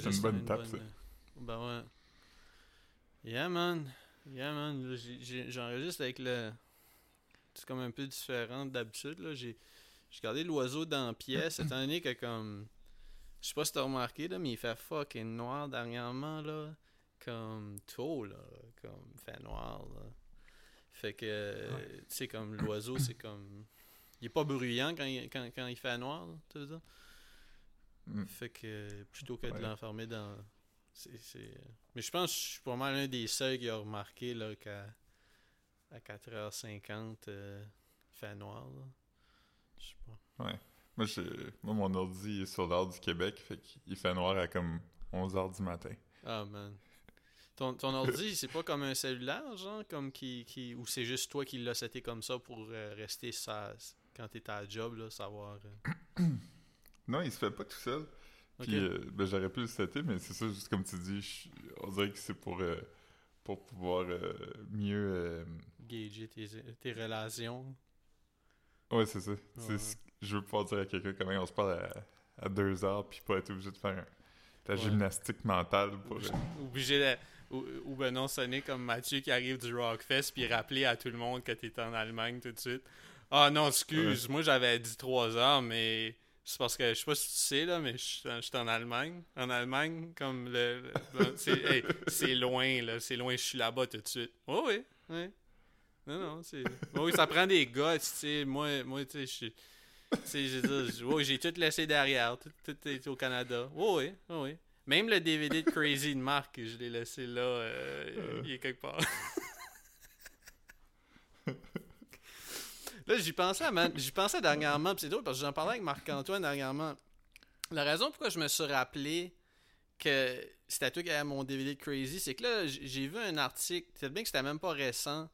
C'est une bonne tape, ça. Ben ouais. Yeah, man. Là, j'enregistre avec le... C'est comme un peu différent d'habitude, là. J'ai gardé l'oiseau dans la pièce, étant donné que, comme... Je sais pas si t'as remarqué, là, mais il fait fucking noir dernièrement, là. Comme tôt, là. Comme fait noir, là. Fait que, tu sais, comme l'oiseau, c'est comme... Il est pas bruyant quand il fait noir, là, tu veux dire? Fait que plutôt que de l'enfermer dans... C'est... Mais je pense que je suis pas mal un des seuls qui a remarqué là, qu'à 4h50, il fait noir. Là. Je sais pas. Ouais. Moi, mon ordi est sur l'heure du Québec, fait qu'il fait noir à comme 11h du matin. Ah, man. Ton ordi, c'est pas comme un cellulaire, genre, comme qui... ou c'est juste toi qui l'as seté comme ça pour rester quand t'es à la job, là, savoir... Non, il se fait pas tout seul. Puis ben, j'aurais pu le setter, mais c'est ça, juste comme tu dis, on dirait que c'est pour pouvoir mieux... Gager tes relations. Ouais, c'est ça. Ouais. Je veux pouvoir dire à quelqu'un comment on se parle à 2h, puis pas être obligé de faire ta gymnastique mentale. Pour obligé de... Ou ben non, sonner comme Mathieu qui arrive du Rockfest, puis rappeler à tout le monde que t'es en Allemagne tout de suite. Ah non, excuse, moi j'avais dit 3h, mais... C'est parce que, je sais pas si tu sais, là, mais je suis en Allemagne. En Allemagne, comme c'est loin, là. C'est loin, je suis là-bas tout de suite. Oh, oui, oui. Non, c'est... Oh, oui, ça prend des gars, tu sais. Moi tu sais, je suis... Tu sais, j'ai tout laissé derrière. Tout est au Canada. Oh, oui. Même le DVD de Crazy de Marc, je l'ai laissé là. Il est quelque part. Là, j'y pensais dernièrement, pis c'est drôle parce que j'en parlais avec Marc-Antoine dernièrement. La raison pourquoi je me suis rappelé que c'était toi qui avais mon DVD de Crazy, c'est que là, j'ai vu un article, peut-être bien que c'était même pas récent,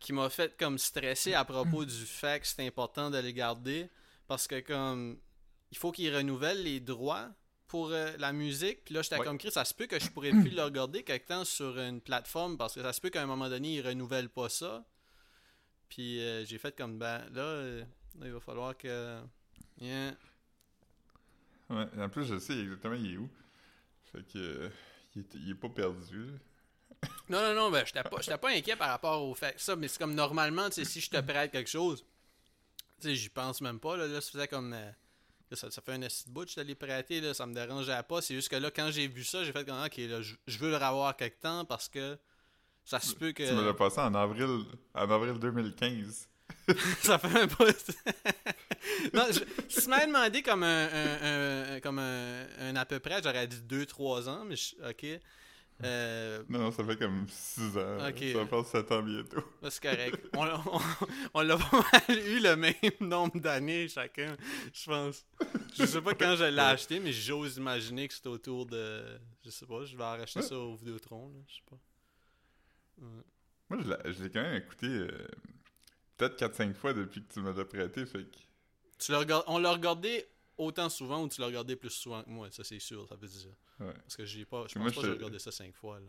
qui m'a fait comme stresser à propos du fait que c'est important de les garder, parce que comme, il faut qu'ils renouvellent les droits pour la musique, puis là, j'étais comme, Chris, ça se peut que je pourrais plus le regarder quelque temps sur une plateforme, parce que ça se peut qu'à un moment donné, ils renouvellent pas ça. Puis j'ai fait comme, là, il va falloir que... Yeah. Ouais, en plus, je sais exactement il est où. Fait que, il est pas perdu. Non, ben, j'étais pas inquiet par rapport au fait ça, mais c'est comme, normalement, tu sais, si je te prête quelque chose, tu sais, j'y pense même pas, là, ça faisait comme... ça fait un assis de bout, je t'allais prêter, là, ça me dérangeait pas. C'est juste que là, quand j'ai vu ça, j'ai fait comme, OK, là, je veux le revoir quelque temps parce que... Ça se peut que... Tu me l'as passé en avril 2015. Ça fait même pas... Non, si tu m'avais demandé comme un à peu près, j'aurais dit 2-3 ans, mais OK. Non, ça fait comme 6 ans. Okay. Ça passe 7 ans bientôt. C'est correct. On l'a pas mal eu le même nombre d'années chacun, je pense. Je sais pas quand je l'ai acheté, mais j'ose imaginer que c'était autour de... Je sais pas, je vais en racheter ça au Vidéotron, là, je sais pas. Ouais. Moi, je l'ai quand même écouté peut-être 4-5 fois depuis que tu me l'as prêté, fait que... On l'a regardé autant souvent ou tu l'as regardé plus souvent que moi, ça c'est sûr, ça veut dire. Ouais. Parce que je pense pas que j'ai regardé ça 5 fois, là.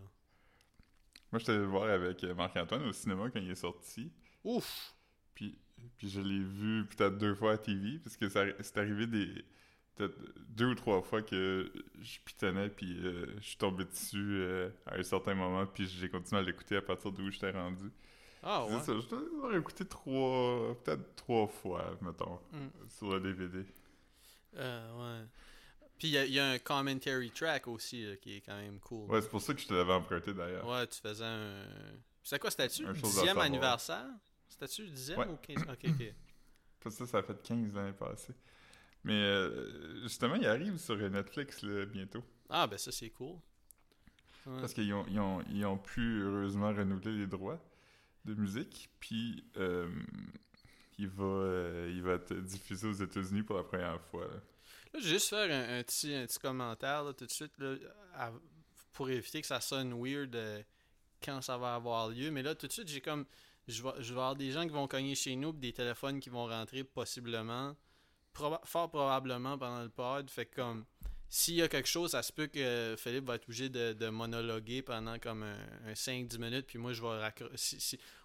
Moi, j'étais allé voir avec Marc-Antoine au cinéma quand il est sorti. Ouf! Puis je l'ai vu peut-être 2 fois à TV, parce que c'est arrivé peut-être 2 ou 3 fois que je pitonnais, puis je suis tombé dessus à un certain moment, puis j'ai continué à l'écouter à partir d'où j'étais rendu. Ah ouais? C'est ça, je l'aurais écouté peut-être 3 fois, mettons, sur le DVD. Ouais. Puis il y a un commentary track aussi, là, qui est quand même cool. Ouais, c'est pour ça que je te l'avais emprunté, d'ailleurs. Ouais, tu faisais un... C'était quoi, c'était-tu le 10e anniversaire? C'était-tu le 10e ou 15? OK. Parce que ça a fait 15 l'année passée. Mais justement, il arrive sur Netflix là, bientôt. Ah, ben ça, c'est cool. Ouais. Parce qu'ils ont pu, heureusement, renouveler les droits de musique. Puis, il va être diffusé aux États-Unis pour la première fois. Là, je vais juste faire un petit commentaire là, tout de suite là, pour éviter que ça sonne weird quand ça va avoir lieu. Mais là, tout de suite, j'ai comme... Je vais avoir des gens qui vont cogner chez nous, des téléphones qui vont rentrer possiblement... fort probablement pendant le pod, fait que comme s'il y a quelque chose, ça se peut que Philippe va être obligé de monologuer pendant comme un 5-10 minutes, puis moi je vais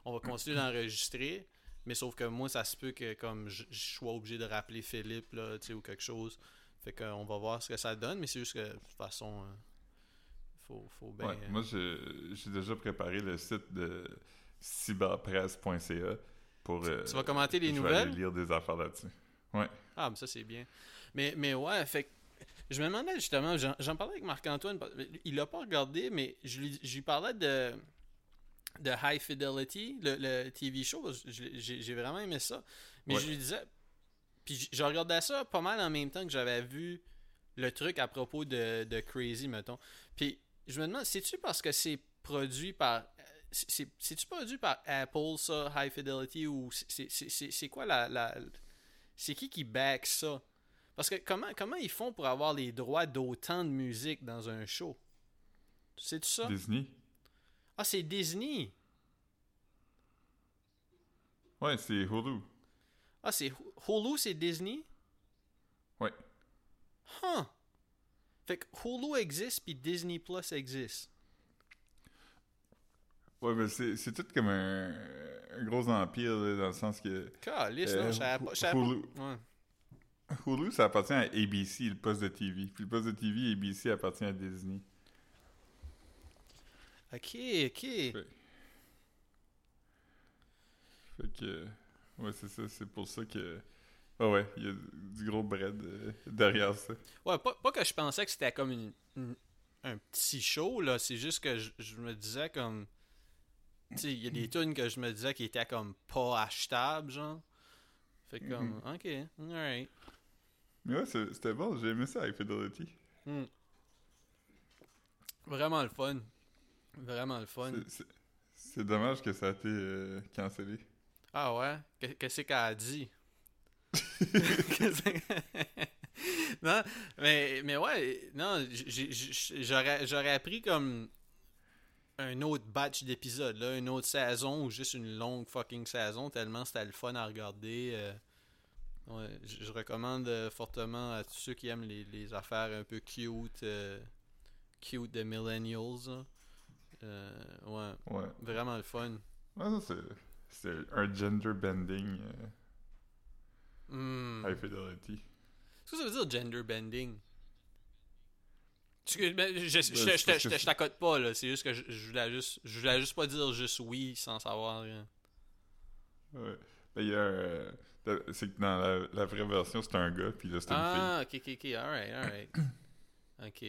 on va continuer d'enregistrer, mais sauf que moi ça se peut que comme je sois obligé de rappeler Philippe là, tu sais, ou quelque chose, Fait qu'on va voir ce que ça donne, mais c'est juste que, de toute façon, faut bien... Ouais, moi, j'ai déjà préparé le site de cyberpresse.ca pour... tu vas commenter les nouvelles? Je vais aller lire des affaires là-dessus. Ouais. Ah, mais ça, c'est bien. Mais ouais, fait que je me demandais justement, j'en parlais avec Marc-Antoine, il l'a pas regardé, mais je lui parlais de High Fidelity, le TV show, j'ai vraiment aimé ça. Mais ouais. Je lui disais... Puis je regardais ça pas mal en même temps que j'avais vu le truc à propos de Crazy, mettons. Puis je me demande, c'est-tu parce que c'est produit par... C'est-tu produit par Apple, ça, High Fidelity, ou c'est quoi la... C'est qui back ça? Parce que comment ils font pour avoir les droits d'autant de musique dans un show? C'est-tu ça? Disney. Ah, c'est Disney! Ouais, c'est Hulu. Ah, c'est Hulu, c'est Disney? Ouais. Huh! Fait que Hulu existe, puis Disney Plus existe. Ouais, mais c'est tout comme un gros empire, là, dans le sens que... Calisse, non, Hulu. Ouais. Hulu, ça appartient à ABC, le poste de TV. Puis le poste de TV, ABC appartient à Disney. Ok. Fait que... Ouais, c'est ça, c'est pour ça que... Ah ouais, il y a du gros bread derrière ça. Ouais, pas que je pensais que c'était comme un petit show, là, c'est juste que je me disais comme... Tu sais, il y a des tunes que je me disais qui étaient comme pas achetables, genre. Fait comme, ok, alright. Mais ouais, c'était bon, j'ai aimé ça avec Fidelity. Vraiment le fun. C'est dommage que ça a été cancellé. Ah ouais? Qu'est-ce qu'elle a dit? Non, mais ouais, non, j'aurais appris comme un autre batch d'épisodes, là, une autre saison ou juste une longue fucking saison, tellement c'était le fun à regarder. Ouais, je recommande fortement à tous ceux qui aiment les affaires un peu cute de millennials. Hein. Ouais, vraiment le fun. Ouais, ça c'est un gender bending High Fidelity. Qu'est-ce que ça veut dire, gender bending? Je t'accote pas, là. C'est juste que je voulais juste pas dire juste oui sans savoir rien. Ouais. D'ailleurs, c'est que dans la vraie version, c'était un gars, puis là, c'était une fille. Ah, ok, alright. Ok.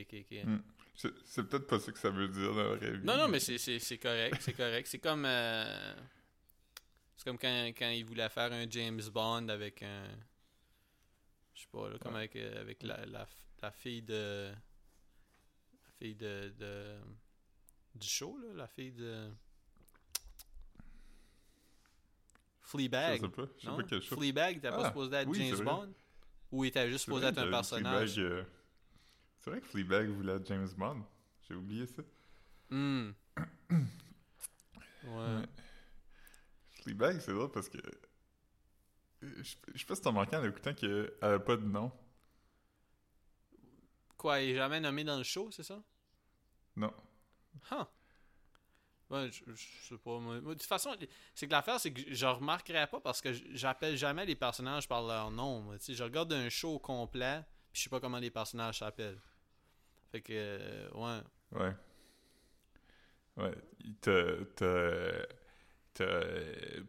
C'est peut-être pas ça que ça veut dire dans la vraie vie. Non, mais c'est correct, c'est correct. C'est comme... C'est comme quand ils voulaient faire un James Bond avec un... Je sais pas, là, comme avec la fille de... La fille de... Du show, là? La fille de... Fleabag. Je sais pas quel show. Fleabag, t'as pas supposé être James Bond? Ou il t'a juste supposé être un personnage? Fleabag, c'est vrai que Fleabag voulait être James Bond. J'ai oublié ça. Ouais. Fleabag, c'est drôle parce que je sais pas si t'as remarqué en écoutant qu'elle a pas de nom. Quoi, elle est jamais nommée dans le show, c'est ça? Non. Ouais, je sais pas. Moi, de toute façon, c'est que l'affaire, c'est que je remarquerais pas parce que j'appelle jamais les personnages par leur nom. Moi, je regarde un show complet pis je sais pas comment les personnages s'appellent. Fait que, Ouais. T'as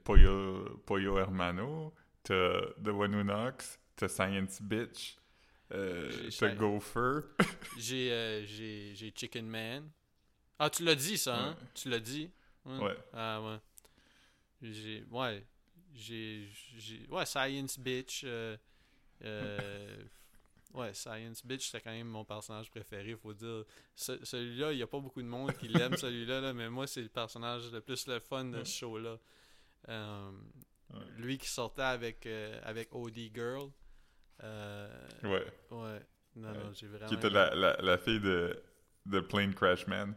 Pollo Hermano, t'as The One Who Knocks, t'as Science Bitch, t'as Gopher. j'ai Chicken Man. Ah, tu l'as dit ça, hein? Ouais. Tu l'as dit? Ouais. Ah, ouais. Ouais, Science Bitch. Ouais, Science Bitch, c'est quand même mon personnage préféré, faut dire. Celui-là, il n'y a pas beaucoup de monde qui l'aime, celui-là, là, mais moi, c'est le personnage le plus le fun de ce show-là. Lui qui sortait avec O.D. Girl. Ouais. Non, j'ai vraiment... Qui était la fille de The Plane Crash Man.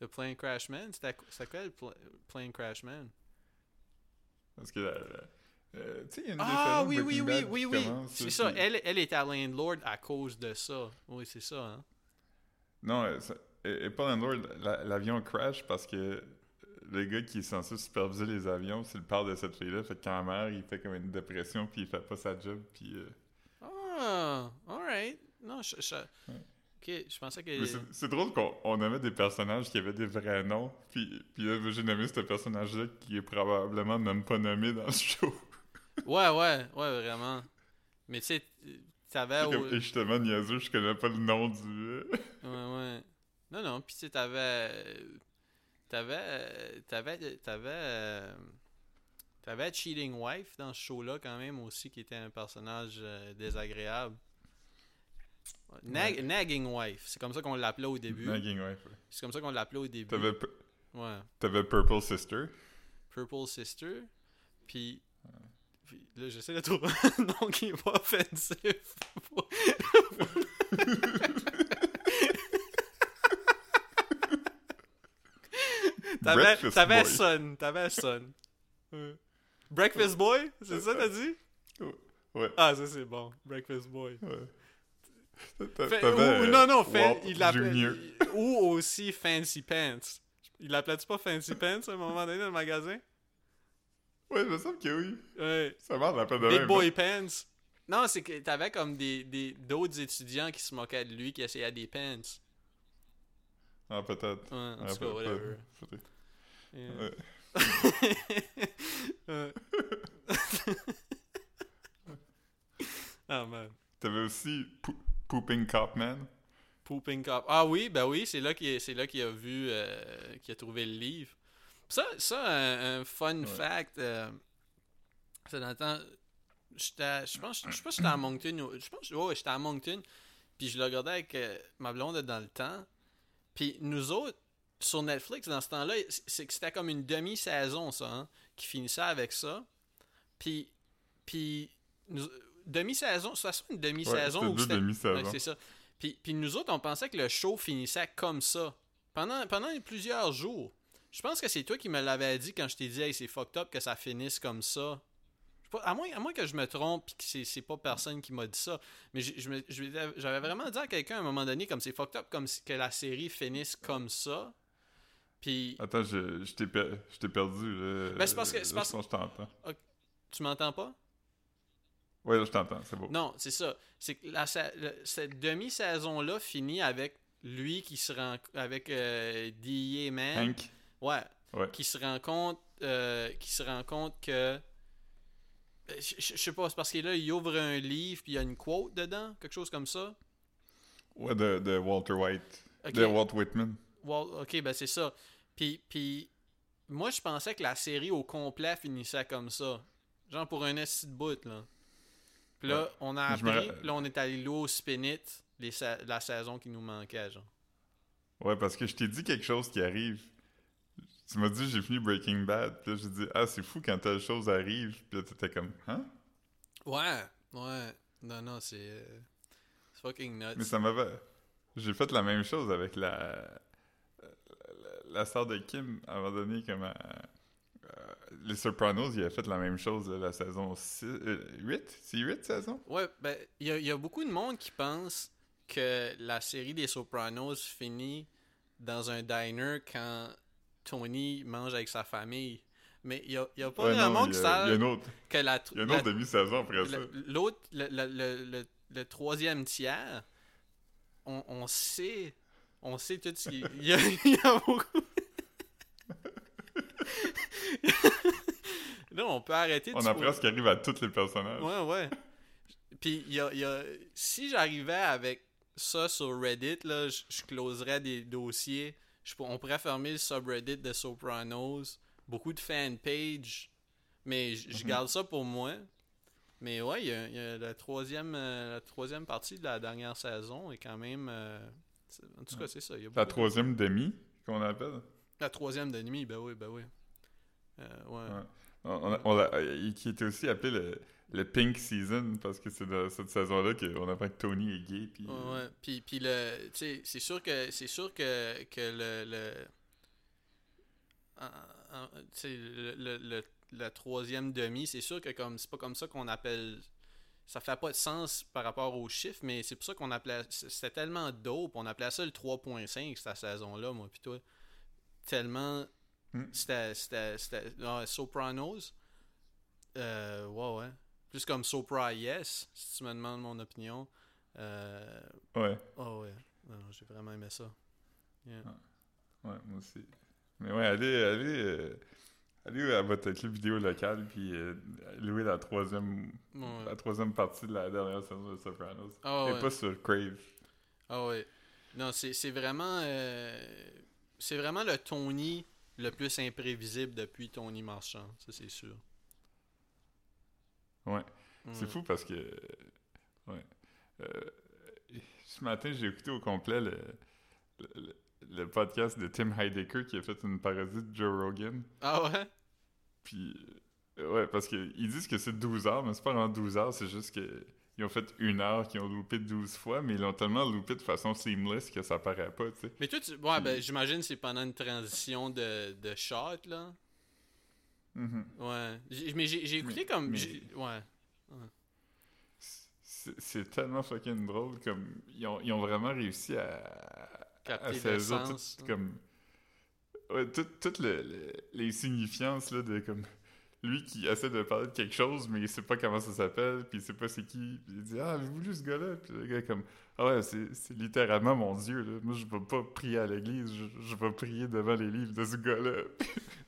The Plane Crash Man? C'était quoi, le Plane Crash Man? Parce que... tu sais, il y a une des séries de Breaking Bad qui commence, c'est ça, elle est à Landlord à cause de ça. Oui, c'est ça, hein? Non, elle n'est pas Landlord. L'avion crash parce que le gars qui est censé superviser les avions, c'est le père de cette fille-là. Fait que quand la mère, il fait comme une dépression puis il fait pas sa job. Puis, alright. Non, okay, je pensais que... C'est drôle qu'on nommait des personnages qui avaient des vrais noms, puis là, j'ai nommé ce personnage-là qui est probablement même pas nommé dans ce show. ouais, vraiment. Mais tu sais, t'avais... Et justement, niaiseux, je connais pas le nom du... ouais. Non, puis tu sais, t'avais Cheating Wife dans ce show-là quand même aussi, qui était un personnage désagréable. Nagging Wife, c'est comme ça qu'on l'appelait au début. Nagging Wife, ouais. C'est comme ça qu'on l'appelait au début. T'avais Purple Sister. Puis... Puis là, j'essaie de trouver un nom qui est pas offensif. T'avais Son. Breakfast Boy? C'est ça t'as dit? Ouais. Ah, ça c'est bon. Breakfast Boy. Ouais. Il l'appelait... Ou aussi Fancy Pants. Il l'appelait-tu pas Fancy Pants à un moment donné dans le magasin? Ouais, il me semble que oui. Ouais. Ça marche la peine de Big même, Boy hein. Pants. Non, c'est que t'avais comme d'autres étudiants qui se moquaient de lui, qui essayaient des pants. Ah, peut-être. Ouais, en tout cas, whatever. Peut-être. Yeah. Ah, man. T'avais aussi Pooping Cop Man. Pooping Cop. Ah oui, ben oui, c'est là qu'il a trouvé le livre. Ça, un fun fact, c'est dans le temps, j'étais à Moncton, puis je le regardais avec ma blonde dans le temps, puis nous autres, sur Netflix, dans ce temps-là, c'était comme une demi-saison, ça, hein, qui finissait avec ça, puis demi-saison, ça soit une demi-saison, ouais, c'était demi-saison. Ouais, c'est ça, puis nous autres, on pensait que le show finissait comme ça, pendant plusieurs jours. Je pense que c'est toi qui me l'avais dit quand je t'ai dit « Hey, c'est fucked up que ça finisse comme ça ». À moins que je me trompe et que c'est pas personne qui m'a dit ça. Mais j'avais vraiment dit à quelqu'un à un moment donné comme « c'est fucked up », comme que la série finisse comme ça. Puis... Attends, je t'ai perdu. Ben, c'est parce que... je t'entends. Okay. Tu m'entends pas? Oui, là, je t'entends, c'est beau. Non, c'est ça. C'est que cette demi-saison-là finit avec lui qui se rend... avec D.E. Man. Hank. Ouais. Qui se rend compte que... Je sais pas, c'est parce qu'il ouvre un livre puis il y a une quote dedans, quelque chose comme ça. Ouais, de Walter White. Okay. De Walt Whitman. OK, ben c'est ça. Puis moi, je pensais que la série au complet finissait comme ça. Genre pour un esti de bout, là. Puis là, ouais. On a appris, là, on est allé au spin-it, la saison qui nous manquait, genre. Ouais, parce que je t'ai dit quelque chose qui arrive. Tu m'as dit, j'ai fini Breaking Bad. Puis là, j'ai dit, ah, c'est fou quand telle chose arrive. Puis là, t'étais comme, hein? Ouais. Non, c'est fucking nuts. Mais ça m'avait... J'ai fait la même chose avec la sœur de Kim, à un moment donné, comme les Sopranos, ils avaient fait la même chose la saison 6... 8? C'est 8, saison? Ouais, ben, il y a beaucoup de monde qui pense que la série des Sopranos finit dans un diner quand... Tony mange avec sa famille. Mais il y a pas vraiment que ça... Il y a une autre demi-saison après ça. L'autre, le troisième tiers, on sait tout ce qu'il y a beaucoup... Là, on peut arrêter... On apprend ce qui arrive à tous les personnages. Ouais. Puis, si j'arrivais avec ça sur Reddit, là, je closerais des dossiers... On pourrait fermer le subreddit de Sopranos, beaucoup de fanpages, mais je garde ça pour moi. Mais ouais, il y a la troisième partie de la dernière saison est quand même... en tout cas, c'est ça. La troisième demi, qu'on appelle? La troisième demi, ben oui. Ouais. Qui était aussi appelé le Pink Season, parce que c'est dans cette saison-là qu'on apprend que Tony est gay. Puis... Ouais, puis le, tu sais, c'est sûr que la troisième demi, c'est sûr que comme c'est pas comme ça qu'on appelle, ça fait pas de sens par rapport aux chiffres, mais c'est pour ça qu'on appelait, c'était tellement dope, on appelait ça le 3.5 cette saison-là, moi puis toi, tellement c'était Sopranos, ouais. Plus comme Sopra, yes, si tu me demandes mon opinion. Ouais. Oh ouais. Non, j'ai vraiment aimé ça. Yeah. Ouais. Ouais, moi aussi. Mais ouais, allez à votre club vidéo local puis louez la troisième partie de la dernière saison de Sopranos. Oh, et ouais. Pas sur Crave. Ah ouais. Non, c'est vraiment le Tony le plus imprévisible depuis Tony Marchand, ça c'est sûr. Ouais. C'est fou parce que ouais. Ce matin, j'ai écouté au complet le podcast de Tim Heidecker qui a fait une parodie de Joe Rogan. Ah ouais? Puis, ouais, parce qu'ils disent que c'est 12 heures, mais c'est pas vraiment 12 heures, c'est juste qu'ils ont fait une heure, qu'ils ont loupé 12 fois, mais ils l'ont tellement loupé de façon seamless que ça paraît pas, tu sais. Mais toi, ouais, puis... ben, j'imagine que c'est pendant une transition de shot, là. Mm-hmm. Ouais. J'ai écouté. C'est tellement fucking drôle, comme ils ont vraiment réussi à saisir tout, comme ouais, toutes les significances là, de comme lui qui essaie de parler de quelque chose mais il sait pas comment ça s'appelle puis il sait pas c'est qui, puis il dit ah avez-vous lu ce gars-là, puis le gars comme ah ouais c'est littéralement mon Dieu là, moi je vais pas prier à l'église, je vais prier devant les livres de ce gars-là.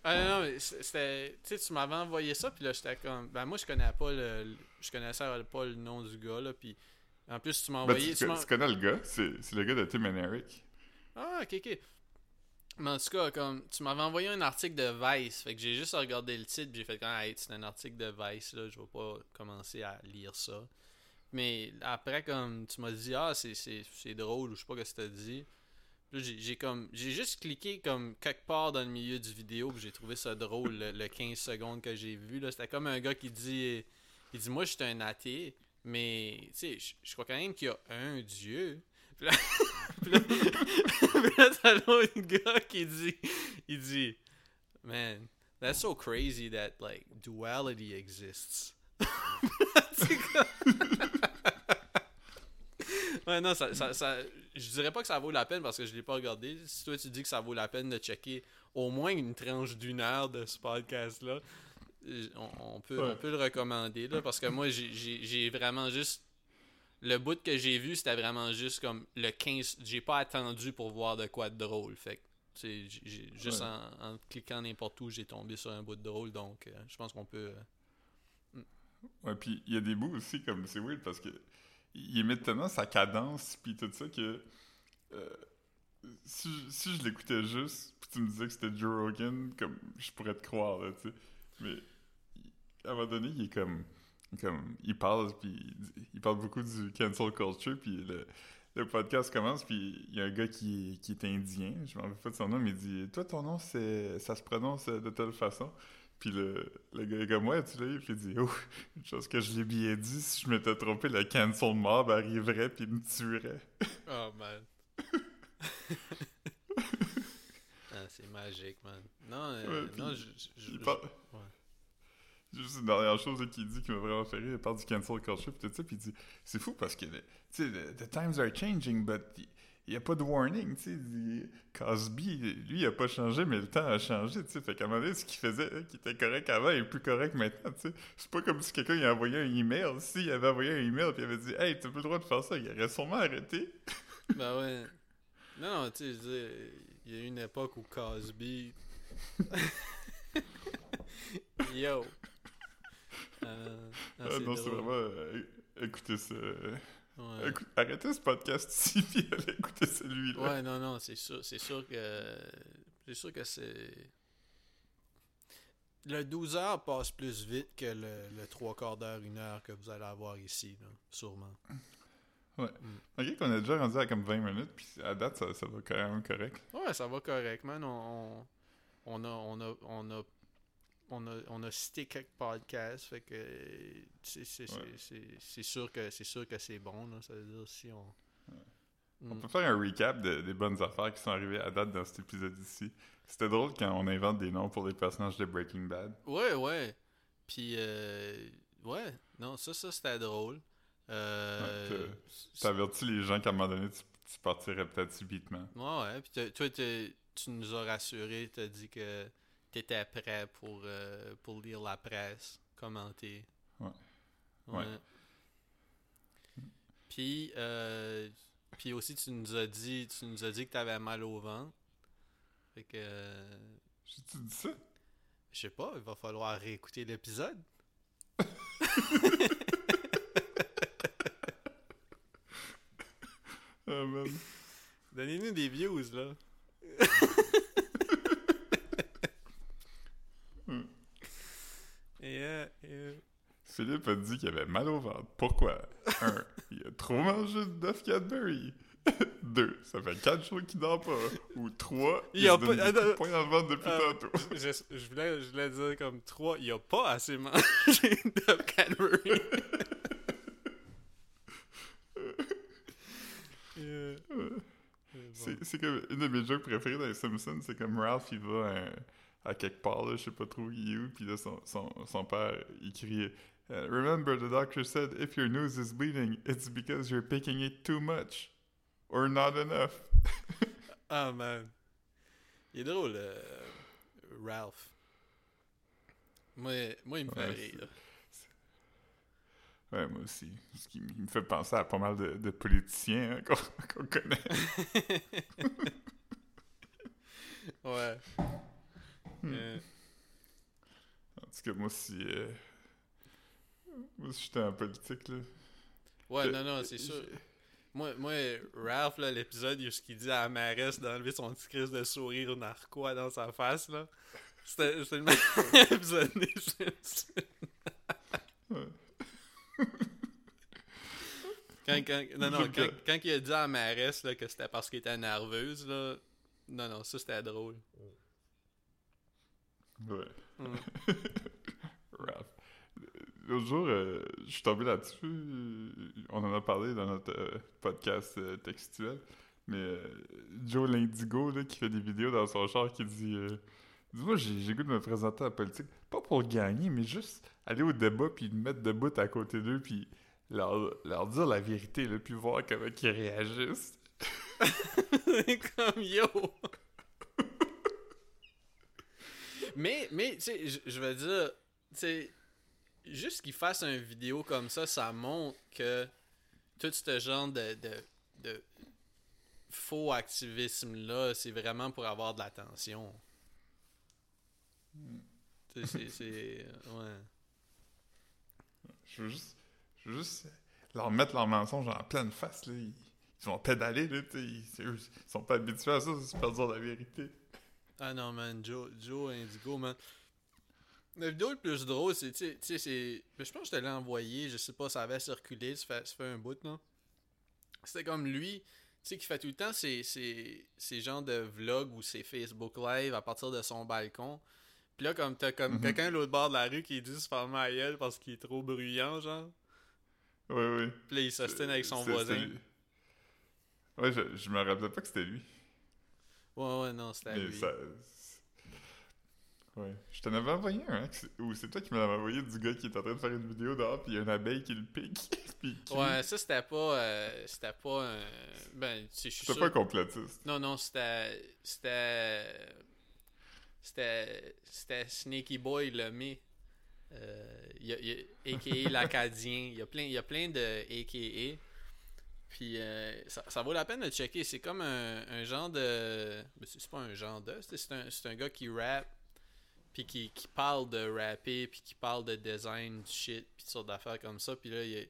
Ah non mais c'était, tu sais, tu m'avais envoyé ça puis là j'étais comme ben moi je connaissais pas le nom du gars là, puis en plus tu m'as envoyé tu connais le gars, c'est le gars de Tim and Eric. Ah ok. Mais en tout cas, comme tu m'avais envoyé un article de Vice, fait que j'ai juste regardé le titre pis j'ai fait comme hey, c'est un article de Vice là, je vais pas commencer à lire ça. Mais après comme tu m'as dit ah c'est drôle ou je sais pas ce que t'as dit. Puis j'ai juste cliqué comme quelque part dans le milieu du vidéo pis j'ai trouvé ça drôle le 15 secondes que j'ai vu là, c'était comme un gars qui dit moi je suis un athée, mais tu sais je crois quand même qu'il y a un Dieu. Puis là, t'as l'autre gars qui dit, man, that's so crazy that, like, duality exists. Ouais, non, ça, je dirais pas que ça vaut la peine parce que je l'ai pas regardé. Si toi, tu dis que ça vaut la peine de checker au moins une tranche d'une heure de ce podcast-là, on peut le recommander, là, parce que moi, j'ai vraiment juste... Le bout que j'ai vu, c'était vraiment juste comme le 15... J'ai pas attendu pour voir de quoi de drôle. Fait que, tu sais, juste ouais. en cliquant n'importe où, j'ai tombé sur un bout de drôle. Donc, je pense qu'on peut... Ouais, puis il y a des bouts aussi, comme c'est weird, parce que il émet tellement sa cadence, puis tout ça, que... si je l'écoutais juste, puis tu me disais que c'était Joe Rogan, comme, je pourrais te croire, là, tu sais. Mais, à un moment donné, il est comme il parle beaucoup du cancel culture, puis le podcast commence, puis il y a un gars qui est indien, je m'en rappelle pas de son nom, mais il dit toi ton nom c'est ça se prononce de telle façon, puis le gars est comme ouais tu l'as eu, puis il dit oh une chose que je l'ai bien dit, si je m'étais trompé le cancel mob arriverait puis me tuerait. Oh man. Ah, c'est magique man. Non, juste une dernière chose qu'il dit qui m'a vraiment fait rire, il parle du cancel culture pis tout ça, pis il dit c'est fou parce que the times are changing but il n'y a pas de warning, tu sais. Cosby, lui il a pas changé mais le temps a changé, tu sais, fait qu'à un moment donné ce qu'il faisait qui était correct avant est plus correct maintenant, tu sais. C'est pas comme si quelqu'un il a envoyé un email, s'il avait envoyé un email pis il avait dit hey t'as plus le droit de faire ça, il aurait sûrement arrêté. Ben ouais. Non tu sais, je veux dire, il y a eu une époque où Cosby yo. Non, c'est vraiment... écoutez ça. Ouais. Arrêtez ce podcast ici, puis allez écouter celui-là. Ouais, non, c'est sûr. C'est sûr que c'est... Le 12 heures passe plus vite que le 3/4 d'heure, 1 heure que vous allez avoir ici, là, sûrement. Ouais. OK, qu'on est déjà rendu à comme 20 minutes, puis à date, ça va quand même correct. Ouais, ça va correct, man. On a cité quelques podcasts, fait que c'est sûr que c'est bon là, ça veut dire si on on peut faire un recap des bonnes affaires qui sont arrivées à date dans cet épisode ici. C'était drôle quand on invente des noms pour les personnages de Breaking Bad. Ouais. Puis ouais, non, ça c'était drôle. Ouais, t'avertis les gens qu'à un moment donné tu partirais peut-être subitement. Ouais, puis toi tu nous as rassurés, t'as dit que t'étais prêt pour lire la presse, commenter. Ouais. Puis Puis aussi, tu nous as dit que t'avais mal au ventre. Fait que... J'ai-tu dit ça? Je sais pas, il va falloir réécouter l'épisode. Oh man. Donnez-nous des views, là. Yeah. Philippe a dit qu'il avait mal au ventre. Pourquoi? 1. Il a trop mangé d'œufs Cadbury. 2. Ça fait 4 jours qu'il dort pas. Ou 3. Il a pas... des coups de poing dans le ventre depuis tantôt. Je voulais dire comme 3. Il a pas assez mangé d'œufs Cadbury. C'est comme une de mes jokes préférées dans les Simpsons. C'est comme Ralph, il va à quelque part, là, je sais pas trop où il est où, puis là, son père, il crie « Remember, the doctor said, if your nose is bleeding, it's because you're picking it too much, or not enough. » Ah, man. Il est drôle, Ralph. Moi, il me fait rire. Ouais, moi aussi. Ce qui me fait penser à pas mal de politiciens, hein, qu'on connaît. Ouais. En tout cas, moi si j'étais en politique, là... Ouais, non, c'est sûr. Moi, Ralph, là, l'épisode où il dit à la mairesse d'enlever son petit crisse de sourire narquois dans sa face, là, c'était le même épisode des Simpsons. Ouais. Quand il a dit à la mairesse là, que c'était parce qu'il était nerveuse, là... Non, ça, c'était drôle. Ouais. Rap. L'autre jour, je suis tombé là-dessus. On en a parlé dans notre podcast textuel. Mais Joe Indigo, là, qui fait des vidéos dans son char, qui dit dis-moi, j'ai goût de me présenter à la politique. Pas pour gagner, mais juste aller au débat, puis me mettre debout à côté d'eux, puis leur dire la vérité, là, puis voir comment ils réagissent. C'est comme yo! Mais tu sais, je veux dire, tu sais, juste qu'ils fassent une vidéo comme ça montre que tout ce genre de faux activisme-là, c'est vraiment pour avoir de l'attention. Tu sais, ouais. Je veux juste leur mettre leur mensonge en pleine face, là. Ils vont pédaler, là, tu sais. Ils sont pas habitués à ça, c'est super dur la vérité. Ah non, man, Joe Indigo, man. La vidéo le plus drôle, c'est, tu sais, c'est... Je pense que je te l'ai envoyé, je sais pas, ça avait circulé, ça fait un bout, non? C'était comme lui, tu sais, qui fait tout le temps ces genres de vlogs ou ses Facebook Live à partir de son balcon. Pis là, comme t'as comme quelqu'un de l'autre bord de la rue qui dit « se fermer à gueule parce qu'il est trop bruyant, genre. » Oui. Pis là, il s'ostine avec son voisin. Ouais, je me rappelais pas que c'était lui. Ouais, non, c'était à lui. Ça... Ouais. Je t'en avais envoyé un, hein? Ou c'est toi qui me l'avais envoyé du gars qui est en train de faire une vidéo dehors, pis il y a une abeille qui le pique. Ouais, ça, c'était pas un... Ben, tu sais, je suis sûr... C'était pas complotiste. Non, c'était Sneaky Boy Lemay. Il y a A.K.A. l'Acadien. Il y a plein de A.K.A. Puis ça vaut la peine de checker. C'est comme un genre de... C'est pas un genre de... C'est un gars qui rappe, puis qui parle de rapper, puis qui parle de design, du shit, puis toutes sortes d'affaires comme ça. Puis là, il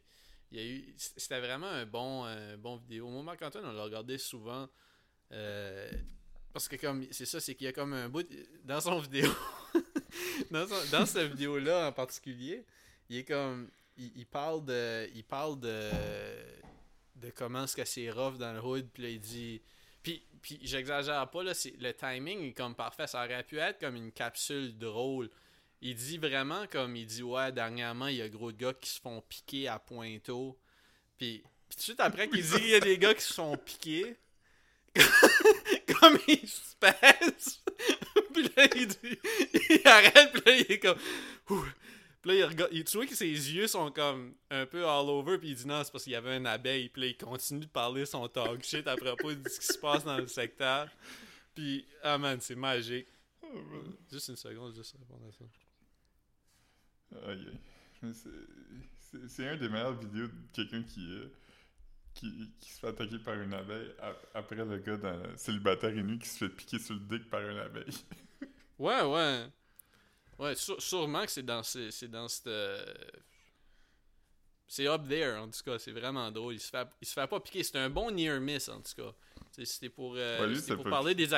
y a eu... C'était vraiment un bon vidéo. Au moment Marc-Antoine, on l'a regardé souvent. Parce que comme... C'est ça, c'est qu'il y a comme un bout... Dans son vidéo... dans cette vidéo-là en particulier, il est comme... Il parle de comment est-ce que c'est rough dans le hood, puis là, il dit... Puis j'exagère pas, là, le timing est comme parfait, ça aurait pu être comme une capsule drôle. Il dit vraiment comme, il dit, ouais, dernièrement, il y a gros de gars qui se font piquer à Pointeau, puis tout de suite après qu'il dit, il y a des gars qui se font piquer, comme il se pèse, puis là, il dit, il arrête, puis là, il est comme... Ouh. Là, il regarde, tu vois que ses yeux sont comme un peu all over, puis il dit non, c'est parce qu'il y avait une abeille. Puis là, il continue de parler son talk shit à propos de ce qui se passe dans le secteur. Puis, ah man, c'est magique. Oh, man. Juste une seconde, juste répondre à ça. Okay. C'est un des meilleures vidéos de quelqu'un qui qui se fait attaquer par une abeille après le gars dans célibataire et nu qui se fait piquer sur le dick par une abeille. Ouais, ouais. Ouais, sûrement que c'est dans cette... C'est up there, en tout cas. C'est vraiment drôle. Il se fait pas piquer. C'est un bon near miss, en tout cas. C'était pour, ouais, c'était pour parler des...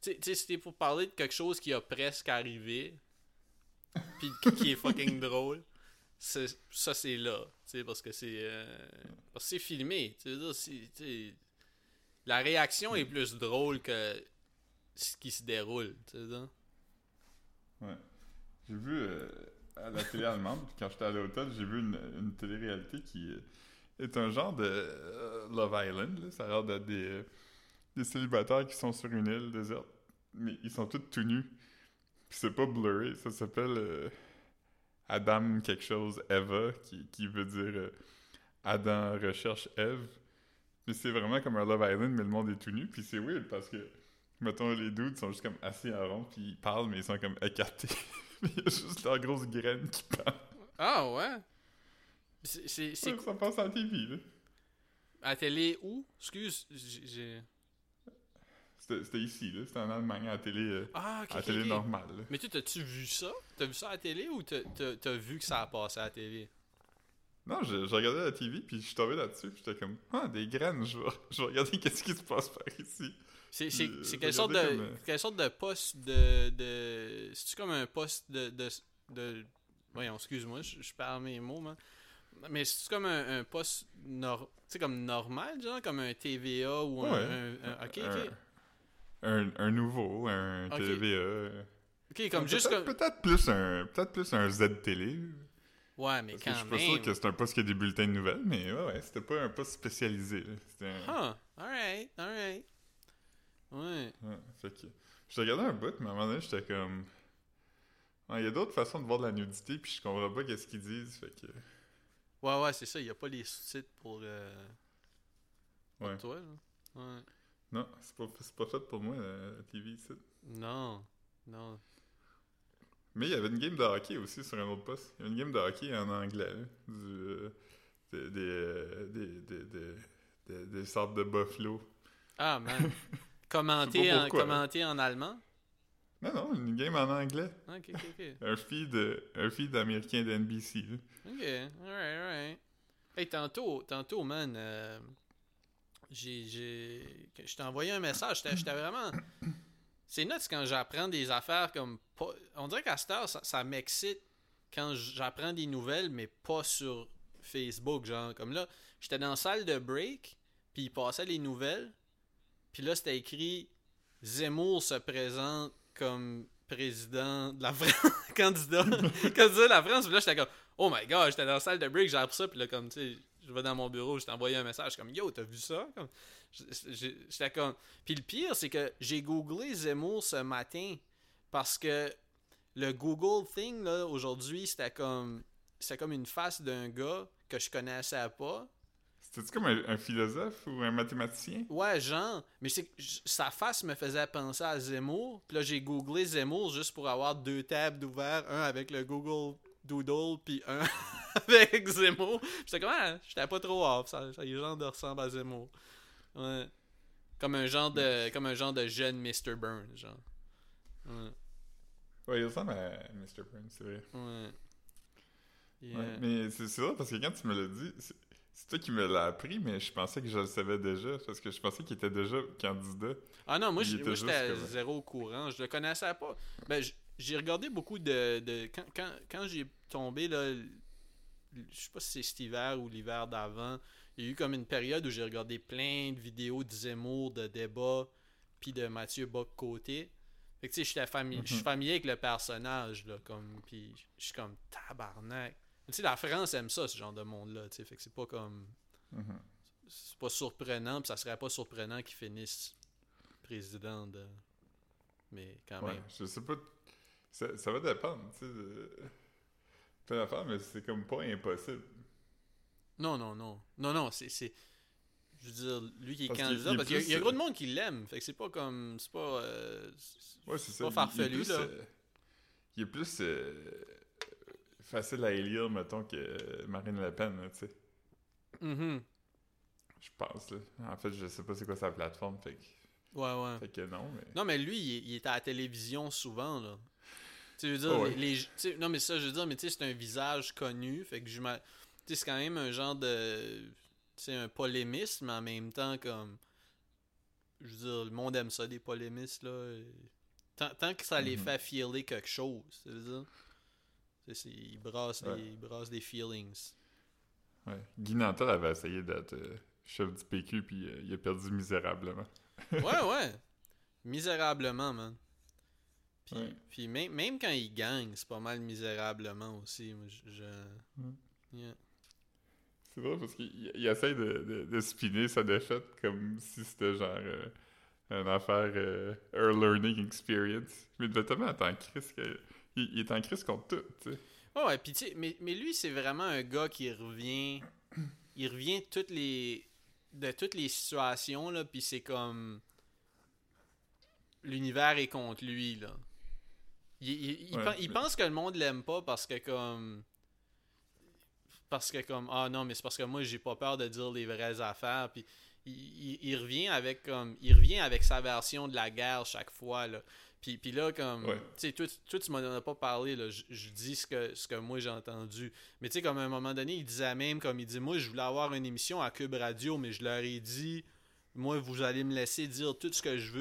C'était pour parler de quelque chose qui a presque arrivé puis qui est fucking drôle. Ça, c'est là. Parce que c'est filmé. T'sais, la réaction est plus drôle que ce qui se déroule. Ouais. J'ai vu... à la télé allemande, puis quand j'étais à l'hôtel, j'ai vu une télé-réalité qui est un genre de Love Island. Là. Ça a l'air d'être des célibataires qui sont sur une île déserte, mais ils sont tous tout nus. Puis c'est pas blurry, ça s'appelle Adam quelque chose, Eva, qui veut dire Adam recherche Eve. Mais c'est vraiment comme un Love Island, mais le monde est tout nu, puis c'est weird parce que, mettons, les dudes sont juste comme assis en rond, puis ils parlent, mais ils sont comme écartés. Il y a juste leur grosse graine qui parle. Ah ouais? C'est... Ouais, ça passe à la TV, là. À la télé où? Excuse, j'ai... C'était ici, là. C'était en Allemagne, à la télé, à la télé normale. Là. Mais t'as-tu vu ça? T'as vu ça à la télé ou t'as vu que ça a passé à la télé? Non, je regardais la TV, puis je suis tombé là-dessus, puis j'étais comme, des graines, je vais regarder qu'est-ce qui se passe par ici. C'est quelle sorte de poste de... C'est-tu comme un poste de... Voyons, excuse-moi, je perds mes mots, man. Mais c'est-tu comme un poste comme normal, genre? Comme un TVA ou un OK. Un nouveau, un okay. TVA. OK, comme juste comme... Peut-être plus un Z-Télé. Ouais, mais quand même... Je suis pas sûr que c'est un poste qui a des bulletins de nouvelles, mais ouais, c'était pas un poste spécialisé. C'était un... All right. Ouais. Fait que je regardais un bout, mais à un moment donné, j'étais comme... Il y a d'autres façons de voir de la nudité, puis je comprends pas qu'est-ce qu'ils disent, fait que... Ouais, c'est ça, il y a pas les sous-titres pour toi, là. Ouais. Non, c'est pas fait pour moi, la TV, ici. Non. Mais il y avait une game de hockey aussi sur un autre poste. Il y avait une game de hockey en anglais, là, des sortes de Buffalo. Ah, man! Commenter en allemand? Non, une game en anglais. OK. Un feed américain d'NBC. OK, all right. Hey, tantôt, man, je t'ai envoyé un message. J'étais vraiment... C'est nuts quand j'apprends des affaires comme... Pas... On dirait qu'à cette heure, ça m'excite quand j'apprends des nouvelles, mais pas sur Facebook, genre. Comme là, j'étais dans la salle de break, puis il passait les nouvelles. Puis là, c'était écrit « Zemmour se présente comme président de la France. » Candidat de la France. Puis là, j'étais comme « Oh my God! » J'étais dans la salle de break, j'ai appris ça. Puis là, comme, tu sais, je vais dans mon bureau, je t'ai envoyé un message comme « Yo, t'as vu ça? » J'étais comme... Puis le pire, c'est que j'ai googlé Zemmour ce matin parce que le Google thing, là, aujourd'hui, c'était comme une face d'un gars que je connaissais pas. C'était-tu comme un philosophe ou un mathématicien? Ouais, genre. Mais sa face me faisait penser à Zemmour. Puis là, j'ai googlé Zemmour juste pour avoir deux tabs d'ouvert. Un avec le Google Doodle, puis un avec Zemmour. J'étais comme, j'étais pas trop off. Ça les gens ressemblent à Zemmour. Ouais. Comme un genre de jeune Mr. Burns, genre. Ouais, il ressemble à Mr. Burns, c'est vrai. Ouais. Yeah. Ouais, mais c'est vrai parce que quand tu me l'as dit... C'est toi qui me l'as appris, mais je pensais que je le savais déjà, parce que je pensais qu'il était déjà candidat. Ah non, moi, j'étais zéro au courant, je le connaissais pas. Ben, j'ai regardé beaucoup de quand j'ai tombé, là, je sais pas si c'est cet hiver ou l'hiver d'avant, il y a eu comme une période où j'ai regardé plein de vidéos de Zemmour, de débats, puis de Mathieu Bock-Côté. Fait que tu sais, je suis familier avec le personnage, là, comme, puis je suis comme tabarnak. Tu sais, la France aime ça, ce genre de monde-là, tu sais, fait que c'est pas comme... Mm-hmm. C'est pas surprenant, puis ça serait pas surprenant qu'ils finissent président de... Mais quand même... Ouais, je sais pas... Ça va dépendre, tu sais, plein d'affaires, mais c'est comme pas impossible. Non, c'est... Je veux dire, lui qui est candidat, parce qu'il y a gros de monde qui l'aime, fait que c'est pas comme... C'est pas... Ouais, c'est pas farfelu, là. Il est plus... facile à élire, mettons, que Marine Le Pen, tu sais. Je pense, là. En fait, je sais pas c'est quoi sa plateforme, fait que... Ouais. Fait que non, mais... Non, mais lui, il est à la télévision souvent, là. Tu veux dire, oh, ouais. Non, mais ça, je veux dire, mais tu sais, c'est un visage connu, fait que tu sais, c'est quand même un genre de... C'est un polémiste, mais en même temps, comme... Je veux dire, le monde aime ça, des polémistes, là. Tant que ça les fait feeler quelque chose, tu veux dire. C'est, ils brassent des feelings. Ouais. Guy Nantel avait essayé d'être chef du PQ, puis il a perdu misérablement. ouais. Misérablement, man. Puis même quand il gagne, c'est pas mal misérablement aussi. Yeah. C'est vrai, parce qu'il essaie de spinner sa défaite comme si c'était genre une affaire her learning experience. Mais notamment, il est en crise contre tout, tu sais. Ouais, puis tu sais, mais lui, c'est vraiment un gars qui revient... Il revient de toutes les situations, là, puis c'est comme... L'univers est contre lui, là. Il pense que le monde l'aime pas parce que ah non, mais c'est parce que moi j'ai pas peur de dire les vraies affaires, puis il revient avec sa version de la guerre chaque fois, là. Puis là, comme, tu sais, toi, tu m'en as pas parlé, là, je dis ce que moi j'ai entendu. Mais tu sais, comme à un moment donné, il disait même, comme il dit, moi, je voulais avoir une émission à Cube Radio, mais je leur ai dit, moi, vous allez me laisser dire tout ce que je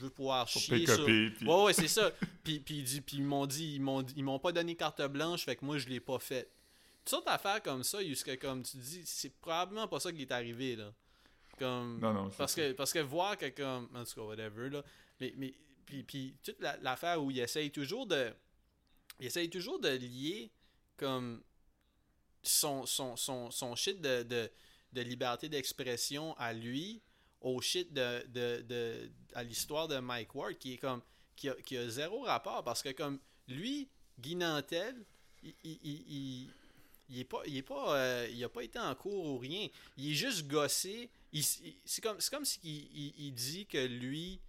veux pouvoir chier sur... Puis... Ouais, c'est ça. Puis ils m'ont dit, ils m'ont pas donné carte blanche, fait que moi, je l'ai pas faite. Toutes sortes d'affaires comme ça, jusqu'à, comme tu dis, c'est probablement pas ça qui est arrivé, là. Comme... Non, parce que voir que, comme, en tout cas, whatever, là, mais puis toute l'affaire où il essaye toujours de lier comme son shit de liberté d'expression à lui au shit de à l'histoire de Mike Ward qui est comme qui a zéro rapport, parce que comme lui, Guy Nantel, il a pas été en cours ou rien, il est juste gossé, c'est comme s'il dit que lui...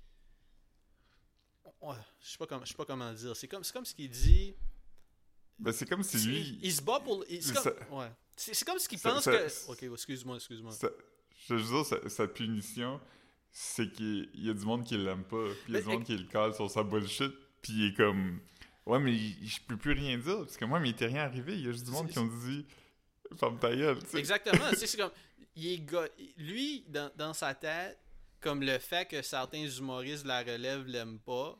Je sais pas comment dire. C'est comme ce qu'il dit. Ben, c'est comme si lui... Il se bat pour... C'est comme ce qu'il pense que... Ok, excuse-moi. Je veux dire, sa punition, c'est qu'il y a du monde qui l'aime pas. Puis il y a du monde qui le cale sur sa bullshit. Puis il est comme... Ouais, mais je peux plus rien dire. Parce que moi, mais il était rien arrivé. Il y a juste du monde qui ont dit... Ferme ta gueule. T'sais. Exactement. C'est comme... Lui, dans sa tête... Comme le fait que certains humoristes de la relève l'aiment pas,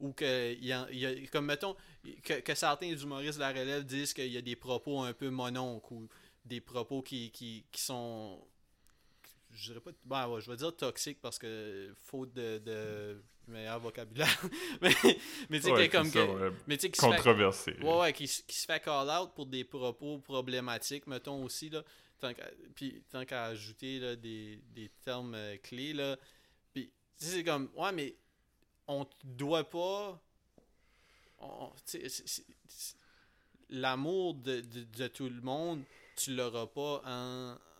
ou que, comme mettons, que certains humoristes de la relève disent qu'il y a des propos un peu mononcles, ou des propos qui sont, je dirais pas, je vais dire toxiques parce que faute de meilleur vocabulaire, mais tu sais, controversé. Ouais, qui se fait call out pour des propos problématiques, mettons aussi, là. Tant qu'à ajouter là, des termes clés, là. Puis, c'est comme, ouais, mais on doit pas. L'amour de tout le monde, tu l'auras pas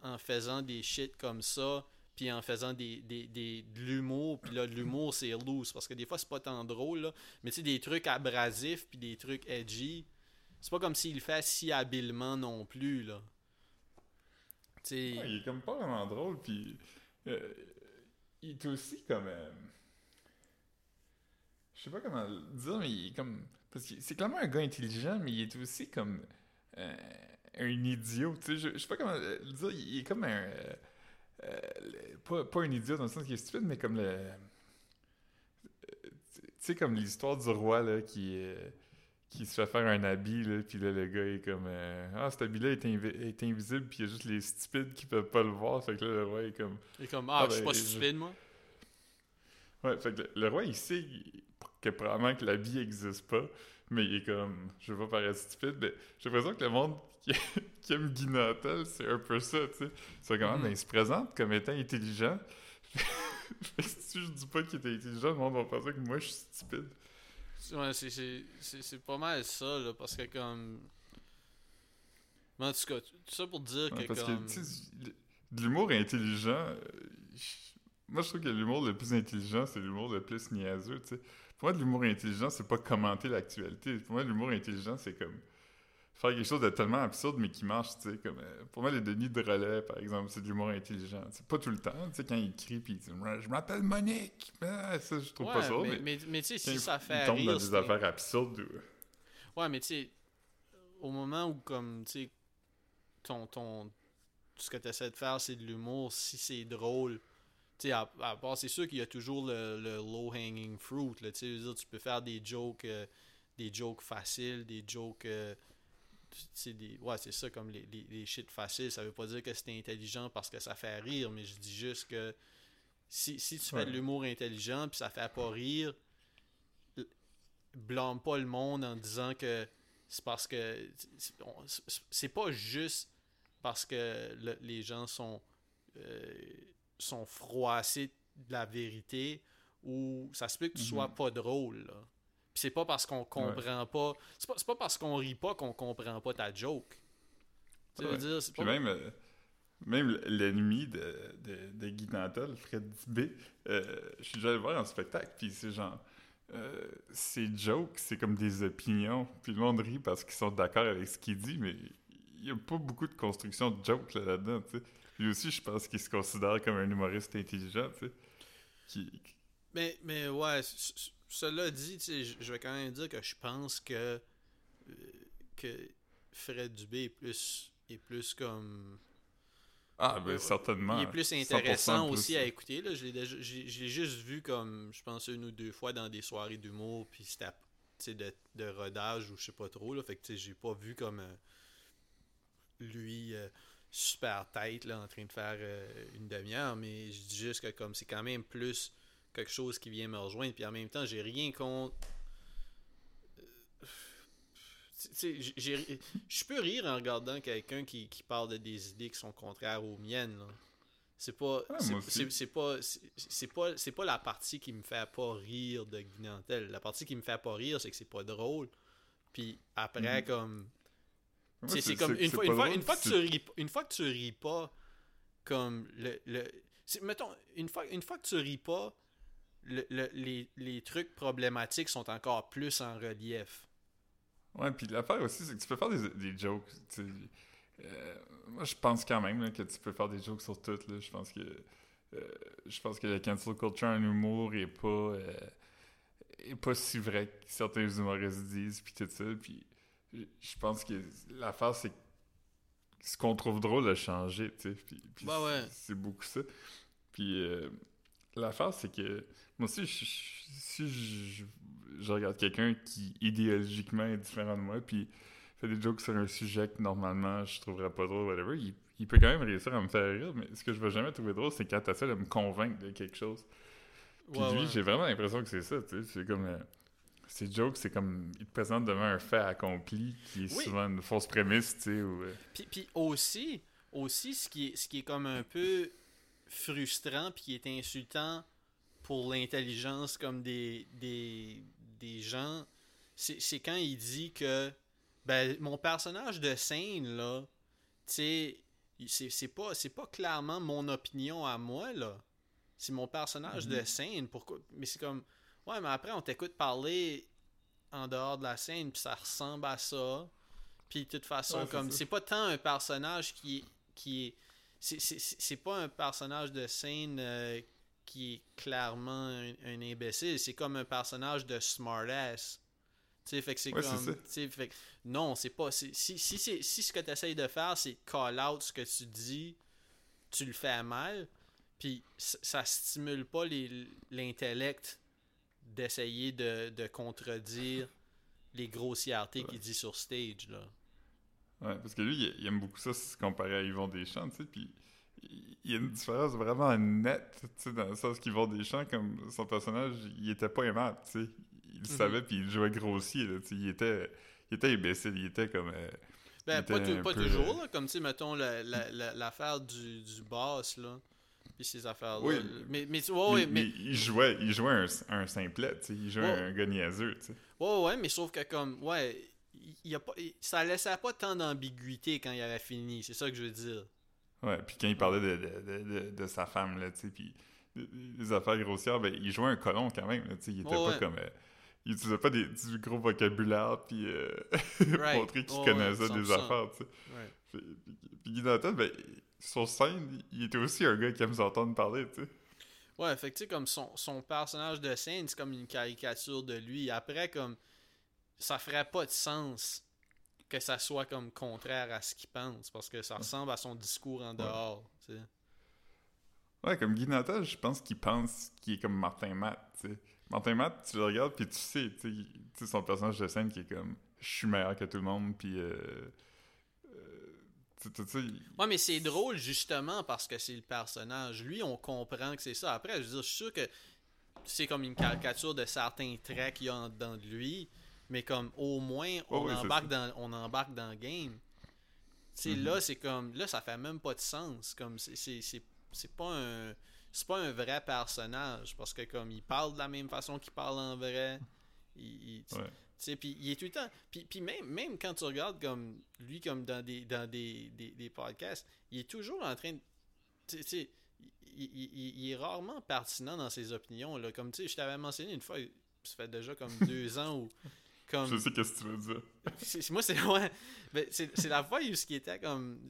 en faisant des shit comme ça, puis en faisant de l'humour. Puis là, de l'humour, c'est loose, parce que des fois, c'est pas tant drôle, là. Mais tu sais, des trucs abrasifs, puis des trucs edgy, c'est pas comme s'il le fait si habilement non plus, là. Ouais, il est comme pas vraiment drôle, puis il est aussi comme... je sais pas comment le dire, mais il est comme... Parce que c'est clairement un gars intelligent, mais il est aussi comme un idiot, tu sais, je sais pas comment le dire, il est comme un... pas un idiot dans le sens qu'il est stupide, mais comme le... Tu sais, comme l'histoire du roi, là, qui se fait faire un habit, là, puis là, le gars est comme... cet habit-là est invisible, puis il y a juste les stupides qui peuvent pas le voir, fait que là, le roi est comme... Il est comme, je suis pas stupide, moi? Ouais, fait que le roi, il sait que probablement que l'habit existe pas, mais il est comme, je veux pas paraître stupide, mais j'ai l'impression que le monde qui aime Guy Nantel, c'est un peu ça, tu sais. C'est comme, il se présente comme étant intelligent. Fait que si je dis pas qu'il était intelligent, le monde va penser que moi, je suis stupide. Ouais, c'est pas mal ça, là, parce que comme... Mais en tout cas, tout ça pour dire que parce comme... de l'humour intelligent... Moi, je trouve que l'humour le plus intelligent, c'est l'humour le plus niaiseux, tu sais. Pour moi, de l'humour intelligent, c'est pas commenter l'actualité. Pour moi, l'humour intelligent, c'est comme... faire quelque chose de tellement absurde, mais qui marche, tu sais, comme... pour moi, les Denis de Relais, par exemple, c'est de l'humour intelligent. C'est pas tout le temps, tu sais, quand il crie, puis il dit « Je m'appelle Monique! » Ça, je trouve pas ça, mais tu sais, si ça fait rire... Il tombe dans des affaires absurdes. Ouais, mais tu sais, au moment où, comme, tu sais, ton... ce que t'essaies de faire, c'est de l'humour, si c'est drôle... Tu sais, à part, c'est sûr qu'il y a toujours le low-hanging fruit, là, tu sais, tu peux faire des jokes faciles, des jokes... ouais, c'est ça, comme les shit faciles. Ça veut pas dire que c'est intelligent parce que ça fait rire, mais je dis juste que si tu fais de l'humour intelligent puis ça fait pas rire, blâme pas le monde en disant que c'est parce que c'est pas juste parce que les gens sont froissés de la vérité, ou ça se peut que tu sois pas drôle, là. Pis c'est pas parce qu'on comprend pas... C'est pas parce qu'on rit pas qu'on comprend pas ta joke. Tu veux dire, c'est pas... Même l'ennemi de Guy Nantel, Fred Dibé, je suis déjà allé voir en spectacle, puis c'est genre... ses jokes, c'est comme des opinions. Puis le monde rit parce qu'ils sont d'accord avec ce qu'il dit, mais il y a pas beaucoup de construction de jokes là-dedans, tu sais. Lui aussi, je pense qu'il se considère comme un humoriste intelligent, tu sais. Mais ouais... Cela dit, je vais quand même dire que je pense que Fred Dubé est plus comme... Ah, ben certainement. Il est plus intéressant aussi à écouter. Là. Je l'ai juste vu comme, je pense, une ou deux fois dans des soirées d'humour, puis c'était de rodage ou je sais pas trop. Là. Fait que j'ai pas vu comme lui super tête là, en train de faire une demi-heure, mais je dis juste que comme c'est quand même plus... quelque chose qui vient me rejoindre, puis en même temps, j'ai rien contre... Je peux rire en regardant quelqu'un qui parle de des idées qui sont contraires aux miennes, là. C'est pas la partie qui me fait pas rire de Guy Nantel. La partie qui me fait pas rire, c'est que c'est pas drôle. Puis après, comme... Ouais, c'est comme... Une fois que tu ris pas, comme... Mettons, une fois que tu ris pas... Les trucs problématiques sont encore plus en relief. Ouais, puis l'affaire aussi, c'est que tu peux faire des jokes. Moi, je pense quand même là, que tu peux faire des jokes sur tout. Là. Je pense que la cancel culture en humour est pas si vrai que certains humoristes disent, puis tout ça. Puis je pense que l'affaire, c'est que ce qu'on trouve drôle a changé, tu sais. Puis ben ouais. C'est beaucoup ça. Puis... l'affaire, c'est que moi aussi, si je regarde quelqu'un qui idéologiquement est différent de moi, puis fait des jokes sur un sujet que normalement je trouverais pas drôle, whatever, il peut quand même réussir à me faire rire, mais ce que je vais jamais trouver drôle, c'est quand t'essaies de me convaincre de quelque chose. Puis ouais, lui, j'ai vraiment l'impression que c'est ça, tu sais. C'est comme. Ces jokes, c'est comme. Il te présente devant un fait accompli qui est souvent une fausse prémisse, tu sais. Puis aussi ce qui est comme un peu frustrant puis qui est insultant pour l'intelligence comme des gens, c'est quand il dit que ben mon personnage de scène là, tu sais, c'est pas clairement mon opinion à moi là, c'est mon personnage de scène. Pourquoi? Mais c'est comme ouais, mais après on t'écoute parler en dehors de la scène puis ça ressemble à ça, puis de toute façon ouais, comme c'est pas tant un personnage qui est c'est pas un personnage de scène qui est clairement un imbécile, c'est comme un personnage de smartass. Tu sais, fait que c'est ouais, comme tu sais fait que, non, c'est pas si ce que tu essayes de faire c'est call out ce que tu dis, tu le fais mal, puis ça stimule pas l'intellect d'essayer de contredire les grossièretés qu'il dit sur stage là. Ouais, parce que lui, il aime beaucoup ça si comparé à Yvon Deschamps, tu sais, puis il y a une différence vraiment nette, tu sais, dans le sens qu'Yvon Deschamps, comme son personnage, il était pas aimable, tu sais, il le savait, puis il jouait grossier, là, tu sais, il était imbécile, il était comme... ben, était pas toujours, là, comme, tu sais, mettons, l'affaire du boss, là, puis ces affaires-là. Oui, mais il jouait un simplet, tu sais, il jouait un gars niaiseux, tu sais. Ouais, mais sauf que, comme, ouais... Il y a pas, ça laissait pas tant d'ambiguïté quand il avait fini, c'est ça que je veux dire. Ouais, puis quand il parlait de sa femme, là, tu sais, puis des affaires grossières, ben, il jouait un colon quand même, là, tu sais, il était pas comme... il utilisait pas du gros vocabulaire puis montrer qu'il connaissait des affaires, tu sais. Right. Puis Guy Nantel, ben, sur scène, il était aussi un gars qui aime s'entendre parler, tu sais. Ouais, fait que tu sais, comme son personnage de scène, c'est comme une caricature de lui. Après, comme, ça ferait pas de sens que ça soit comme contraire à ce qu'il pense, parce que ça ressemble à son discours en dehors, tu sais. Ouais, comme Guy Nantel, je pense qu'il pense qu'il est comme Martin Matte, tu sais. Martin Matte, tu le regardes, puis tu sais son personnage de scène qui est comme « je suis meilleur que tout le monde », puis ouais, mais c'est drôle, justement, parce que c'est le personnage. Lui, on comprend que c'est ça. Après, je veux dire, je suis sûr que c'est comme une caricature de certains traits qu'il y a en dedans de lui, mais comme, au moins, on embarque dans le game. Tu sais, là, c'est comme... Là, ça fait même pas de sens. Comme, c'est pas un vrai personnage, parce que comme il parle de la même façon qu'il parle en vrai, puis il est tout le temps, puis même quand tu regardes comme lui, comme dans des podcasts, il est toujours en train de, tu sais, il est rarement pertinent dans ses opinions là, comme tu sais, je t'avais mentionné une fois, ça fait déjà comme 2 ans où comme je sais qu'est-ce que tu veux dire. C'est la fois où ce qui était comme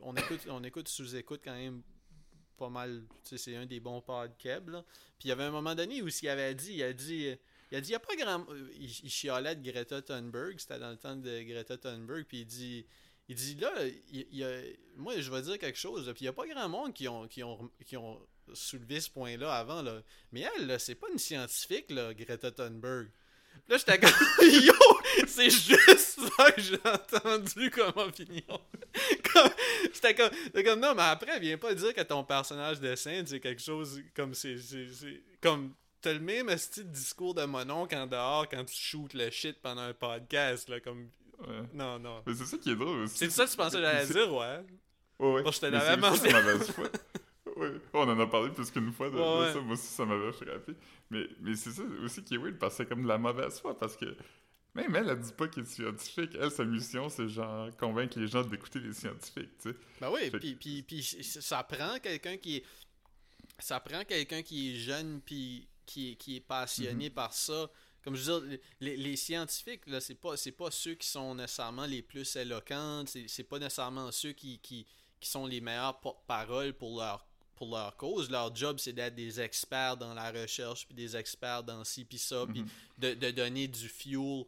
on écoute sous-écoute quand même pas mal, tu sais, c'est un des bons podcasts là. Puis il y avait un moment donné où il a dit il chialait de Greta Thunberg, c'était dans le temps de Greta Thunberg, puis il dit là, moi je vais dire quelque chose là, puis il y a pas grand monde qui ont soulevé ce point-là avant là. Mais elle là, c'est pas une scientifique là, Greta Thunberg. Là, j'étais comme yo, c'est juste ça que j'ai entendu comme opinion. C'était comme non, mais après, viens pas dire que ton personnage de scène, c'est quelque chose comme c'est comme t'as le même style de discours de mononcle en dehors quand tu shootes le shit pendant un podcast là, comme non. Mais c'est ça qui est drôle aussi. C'est ça que tu pensais que j'allais dire, ouais. Ouais. Bon, je te l'avais mentionné. Oui, on en a parlé plus qu'une fois de ça, moi aussi ça m'avait frappé. Mais c'est ça aussi qui est weird, parce que c'est comme de la mauvaise foi, parce que même elle dit pas qu'elle est scientifique, elle, sa mission, c'est genre convaincre les gens d'écouter les scientifiques, tu sais. Ben oui, puis ça prend quelqu'un qui est jeune puis qui est passionné par ça. Comme je veux dire, les scientifiques, là, c'est pas ceux qui sont nécessairement les plus éloquents, c'est pas nécessairement ceux qui sont les meilleurs porte-parole pour leur cause. Leur job, c'est d'être des experts dans la recherche, puis des experts dans ci, puis ça, puis de donner du fuel,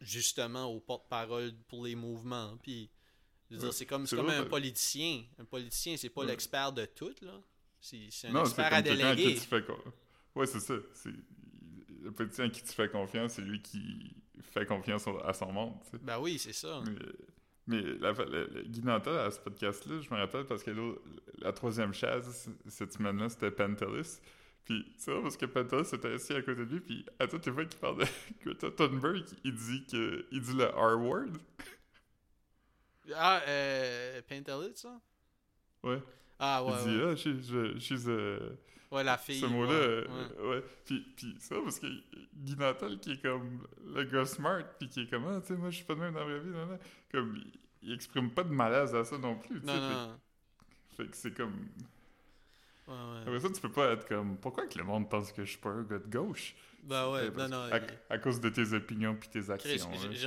justement, aux porte-parole pour les mouvements. Puis, je veux dire, c'est comme un politicien. Un politicien, c'est pas l'expert de tout, là. C'est un expert à déléguer. Oui, c'est ça. Le politicien à qui tu fais confiance, c'est lui qui fait confiance à son monde, tu sais. Ben oui, c'est ça. Mais Guy Nantel, à ce podcast-là, je me rappelle, parce que la 3e chaise, cette semaine-là, c'était Pentelis. Puis c'est vrai, parce que Pentelis était assis à côté de lui, puis à toutes les fois qu'il parle de Greta Thunberg, il dit le R-word. Ah, Pentelis, ça? Ouais. Ah, ouais, il dit, ah, je suis... Ouais, la fille. Ce mot-là, ouais. Puis ça, parce que Guy Nantel, qui est comme le gars smart, puis qui est comme, ah, tu sais, moi, je suis pas de même dans la vraie vie, non. Comme, il exprime pas de malaise à ça non plus, tu sais. Fait que c'est comme... Ouais. Après ça, tu peux pas être comme, pourquoi que le monde pense que je suis pas un gars de gauche? Ben ouais, non. À cause de tes opinions puis tes actions. Chris, j'ai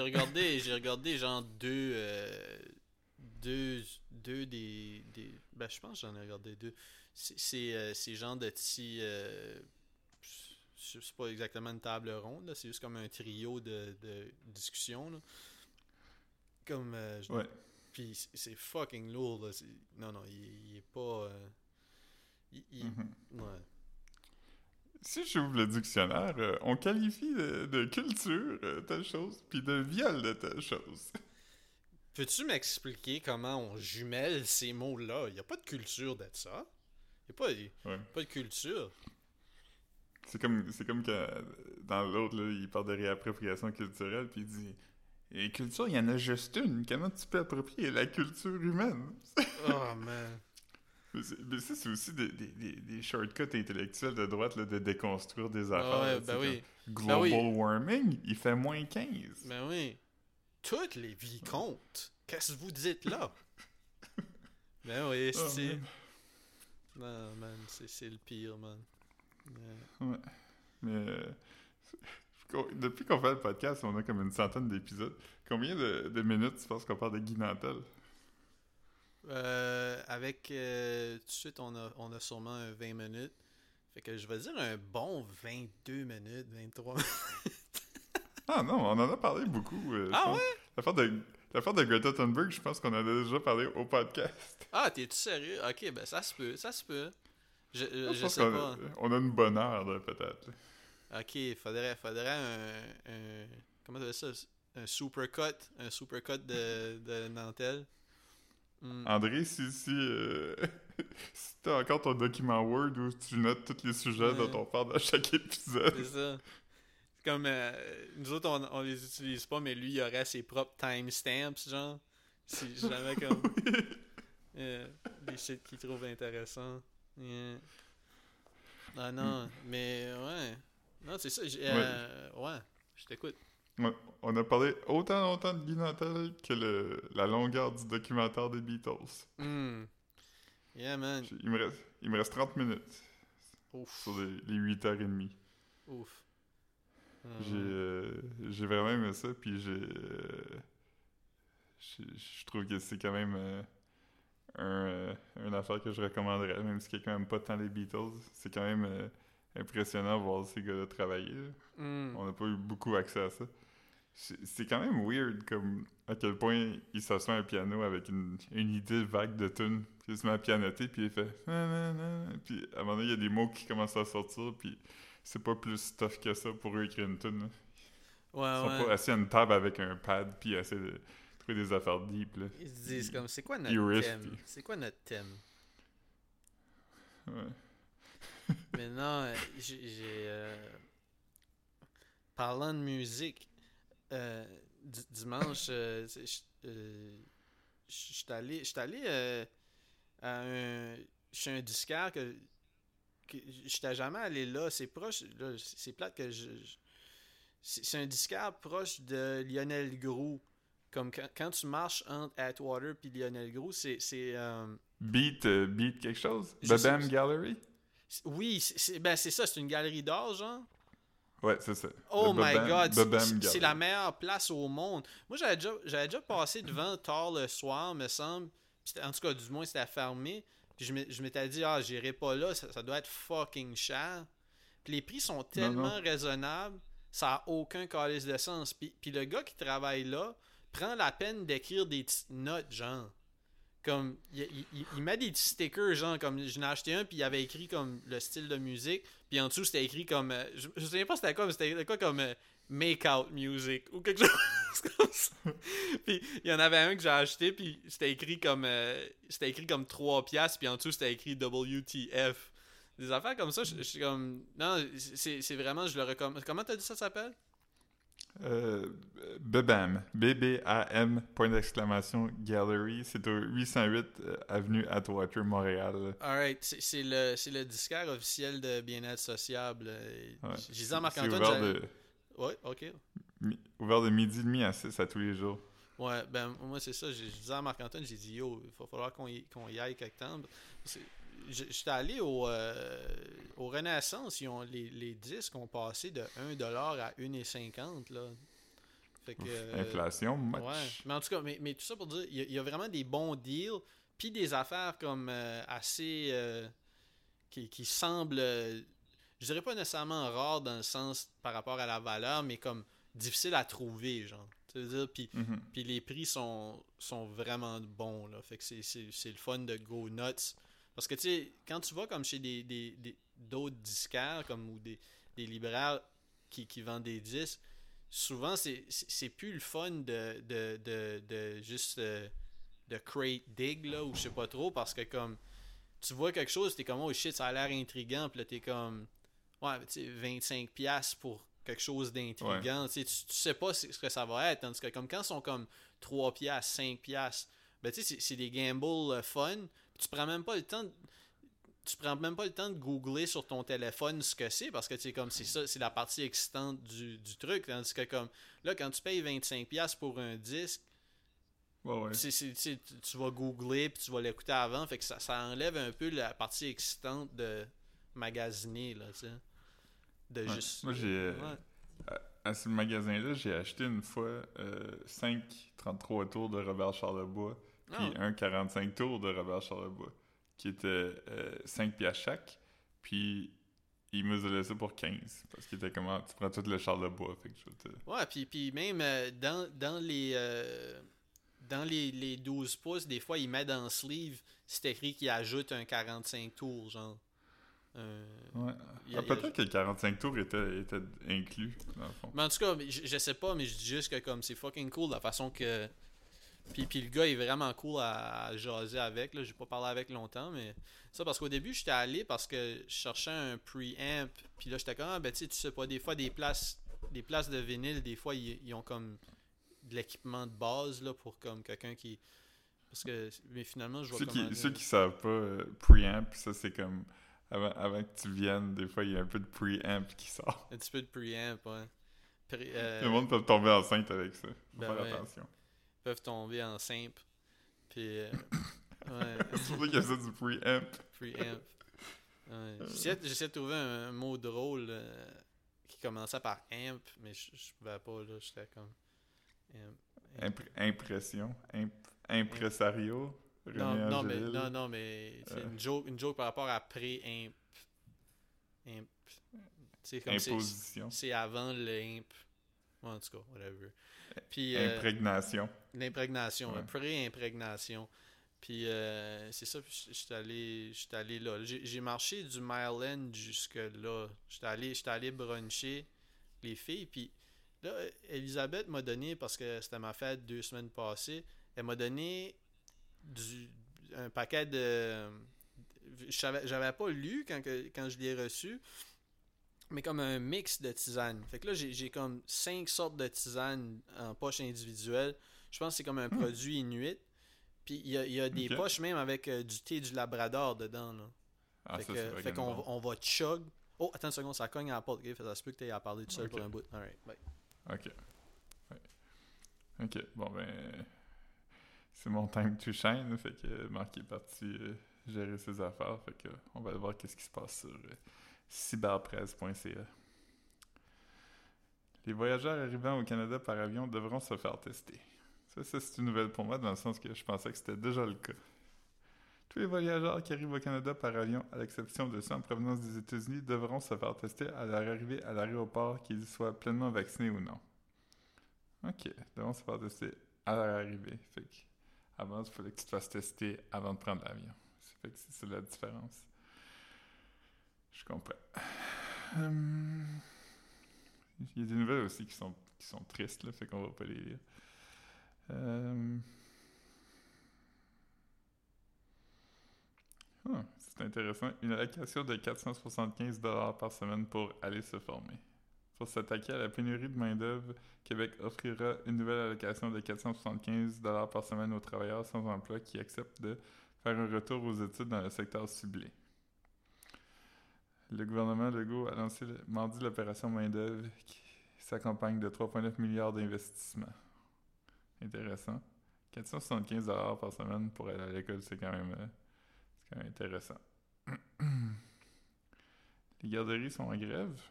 regardé genre deux des... Ben, je pense que j'en ai regardé 2. C'est genre de petits... c'est pas exactement une table ronde, là, c'est juste comme un trio de discussions, là. Comme... Puis c'est fucking lourd, là. Non, il est pas... Ouais. Si j'ouvre le dictionnaire, on qualifie de culture telle chose, puis de viol de telle chose. Peux-tu m'expliquer comment on jumelle ces mots-là? Il n'y a pas de culture de ça. Pas de culture. C'est comme que dans l'autre, là, il parle de réappropriation culturelle, puis il dit « Et culture, il y en a juste une. Comment tu peux approprier la culture humaine? » Oh, man. Mais ça, c'est aussi des shortcuts intellectuels de droite, là, de déconstruire des affaires. Ouais, ben oui. Global warming, il fait moins 15. Ben oui. Toutes les vies comptent. Qu'est-ce que vous dites là? Ben oui, c'est... Non, man, c'est le pire, man. Yeah. Ouais. mais depuis qu'on fait le podcast, on a comme une centaine d'épisodes. Combien de minutes tu penses qu'on parle de Guy Nantel? Tout de suite, on a sûrement un 20 minutes. Fait que je vais dire un bon 22 minutes, 23 minutes. Ah non, on en a parlé beaucoup. Ouais? L'affaire de Greta Thunberg, je pense qu'on en a déjà parlé au podcast. Ah, t'es-tu sérieux? Ok, ben ça se peut. Je sais pas. On a une bonne heure, là, peut-être. Ok, faudrait un comment t'appelles ça? Un supercut de Nantel. André, si t'as encore ton document Word où tu notes tous les sujets dont on parle à chaque épisode. C'est ça. C'est comme nous autres, on les utilise pas, mais lui, il aurait ses propres timestamps, genre. Si jamais comme des shit qu'il trouve intéressant. Yeah. Ah non, mais ouais. Non, c'est ça. Ouais, je t'écoute. Ouais, on a parlé autant longtemps de Guy Nantel que la longueur du documentaire des Beatles. Mm. Yeah, man. Il me reste 30 minutes. Ouf. Sur les 8h30. Ouf. J'ai vraiment aimé ça, puis je trouve que c'est quand même une affaire que je recommanderais, même si quelqu'un n'aime pas tant les Beatles. C'est quand même impressionnant de voir ces gars-là travailler. Mm. On n'a pas eu beaucoup accès à ça. C'est quand même weird comme à quel point il s'assoit à un piano avec une idée vague de tune. Puis il se met à pianoter, puis il fait nanana. Puis à un moment donné, il y a des mots qui commencent à sortir, puis c'est pas plus tough que ça pour eux écrire une tune. Là. Ils sont pas assis à une table avec un pad, puis essayer de trouver des affaires deep. Là. Ils se disent comme, c'est quoi notre thème? Puis... c'est quoi notre thème? Ouais. Mais non, j'ai parlant de musique, dimanche, j'étais allé à chez un disquaire que j'étais jamais allé là. C'est proche, là, c'est plate que c'est un disquaire proche de Lionel Groulx. Comme quand tu marches entre Atwater puis Lionel Groulx, c'est Beat quelque chose? Bubam Gallery? Oui, c'est ça, c'est une galerie d'art, genre. Ouais, c'est ça. Oh my God, c'est la meilleure place au monde. Moi, j'avais déjà passé devant tard le soir, me semble. En tout cas, du moins, c'était fermé. Puis je m'étais dit, j'irai pas là, ça doit être fucking cher. Puis les prix sont tellement raisonnables, ça n'a aucun calice de sens. Puis le gars qui travaille là prend la peine d'écrire des petites notes, genre. Comme, il met des petits stickers, genre, comme j'en ai acheté un, puis il avait écrit comme le style de musique, puis en dessous c'était écrit comme, je sais pas c'était quoi, mais c'était quoi comme make out music ou quelque chose comme ça. Puis il y en avait un que j'ai acheté, puis c'était écrit comme 3$, puis en dessous c'était écrit WTF. Des affaires comme ça, je suis comme, non, c'est vraiment, je le recommande. Comment t'as dit ça s'appelle? Bubam, BBAM, Gallery, c'est au 808 avenue Atwater, Montréal. Alright, c'est le disquaire officiel de Bien-être sociable. Ouais. J'ai dit à Marc-Antoine... C'est ouvert de... Ouais, ok. Ouvert de 12h30 à 6 à tous les jours. Ouais, ben moi c'est ça, j'ai dit à Marc-Antoine, j'ai dit yo, il va falloir qu'on y aille quelque temps. J'étais allé au Renaissance, ils ont les disques ont passé de 1$ à 1,50$, là. Fait que, inflation, match. Ouais. Mais en tout cas, mais tout ça pour dire, il y a vraiment des bons deals, puis des affaires comme assez... qui semblent, je dirais pas nécessairement rares dans le sens par rapport à la valeur, mais comme difficiles à trouver, genre. Tu veux dire, puis les prix sont vraiment bons, là. Fait que c'est le fun de go nuts. Parce que, tu sais, quand tu vas comme chez d'autres disquaires comme, ou des libraires qui vendent des disques, souvent, c'est plus le fun de juste de crate dig, là, ou je sais pas trop, parce que, comme, tu vois quelque chose, t'es comme, oh shit, ça a l'air intriguant, pis là, t'es comme, ouais, tu sais, 25$ pour quelque chose d'intriguant, ouais. Tu sais pas ce que ça va être, tandis que, comme, quand ils sont comme 3$, 5$, ben, tu sais, c'est des gambles fun. Tu prends même pas le temps de googler sur ton téléphone ce que c'est, parce que tu sais, comme c'est ça, c'est la partie excitante du truc, tandis que comme là quand tu payes 25$ pour un disque, ouais. Tu vas googler puis tu vas l'écouter avant, fait que ça enlève un peu la partie excitante de magasiner, là, tu sais. de juste... Moi, j'ai... À ce magasin-là, j'ai acheté une fois 5 33 tours de Robert Charlebois puis un 45 tours de Robert Charlebois qui était 5$ chaque, puis il me les a laissés pour 15$ parce qu'il était comme « tu prends tout le Charlebois ». Ouais, puis même dans les 12 pouces, des fois, il met dans le sleeve, c'est écrit qu'il ajoute un 45 tours, genre. Ouais. Peut-être que 45 tours était inclus dans le fond. Mais en tout cas, je sais pas, mais je dis juste que comme c'est fucking cool la façon que... Puis le gars est vraiment cool à jaser avec, là. J'ai pas parlé avec longtemps, mais... Ça, parce qu'au début, j'étais allé parce que je cherchais un preamp, puis là, j'étais comme, ah, ben tu sais pas, des fois, des places de vinyle, des fois, ils ont comme de l'équipement de base, là, pour comme quelqu'un qui... Parce que... Mais finalement, je vois comment... Ceux qui savent pas, preamp, ça, c'est comme... Avant que tu viennes, des fois, il y a un peu de preamp qui sort. Un petit peu de preamp, ouais. Le monde peut tomber enceinte avec ça. Faut faire attention. Ils peuvent tomber enceinte. Puis, ouais. C'est pour ça qu'il y a ça du preamp. Preamp. Ouais. J'essaie de trouver un mot drôle qui commençait par amp, mais je pouvais pas, là. J'étais comme... Impression. Impresario. Non, mais c'est une joke par rapport à pré-imp. Imp. Imposition. C'est avant l'imp. Ouais, en tout cas, whatever. Puis, imprégnation. L'imprégnation, ouais. Pré-imprégnation. Puis c'est ça, j'étais allé là. J'ai marché du Mile End jusque-là. J'étais allé bruncher les filles. Puis là, Elisabeth m'a donné, parce que c'était ma fête 2 semaines passées, elle m'a donné... un paquet de... J'avais pas lu quand je l'ai reçu, mais comme un mix de tisanes. Fait que là, j'ai comme 5 sortes de tisanes en poche individuelle. Je pense que c'est comme un produit inuit. Puis il y a des poches même avec du thé du Labrador dedans. Là. Ah, fait qu'on va chug. Oh, attends une seconde, ça cogne à la porte. Okay, ça se peut que t'aies à parler tout seul pour un bout. All right, bye. OK, bon ben... C'est mon time to shine, fait que Marc est parti gérer ses affaires, fait que on va voir qu'est-ce qui se passe sur cyberpresse.ca. Les voyageurs arrivant au Canada par avion devront se faire tester. Ça, c'est une nouvelle pour moi, dans le sens que je pensais que c'était déjà le cas. Tous les voyageurs qui arrivent au Canada par avion, à l'exception de ceux en provenance des États-Unis, devront se faire tester à leur arrivée à l'aéroport, qu'ils soient pleinement vaccinés ou non. OK, devront se faire tester à leur arrivée, fait que... Avant, il fallait que tu te fasses tester avant de prendre l'avion. Fait que c'est la différence. Je comprends. Il y a des nouvelles aussi qui sont tristes, là, fait qu'on va pas les lire. C'est intéressant. Une allocation de 475$ par semaine pour aller se former. Pour s'attaquer à la pénurie de main-d'œuvre, Québec offrira une nouvelle allocation de 475$ par semaine aux travailleurs sans emploi qui acceptent de faire un retour aux études dans le secteur ciblé. Le gouvernement Legault a lancé mardi l'opération main-d'œuvre qui s'accompagne de 3,9 milliards d'investissements. Intéressant. 475$ par semaine pour aller à l'école, c'est quand même intéressant. Les garderies sont en grève.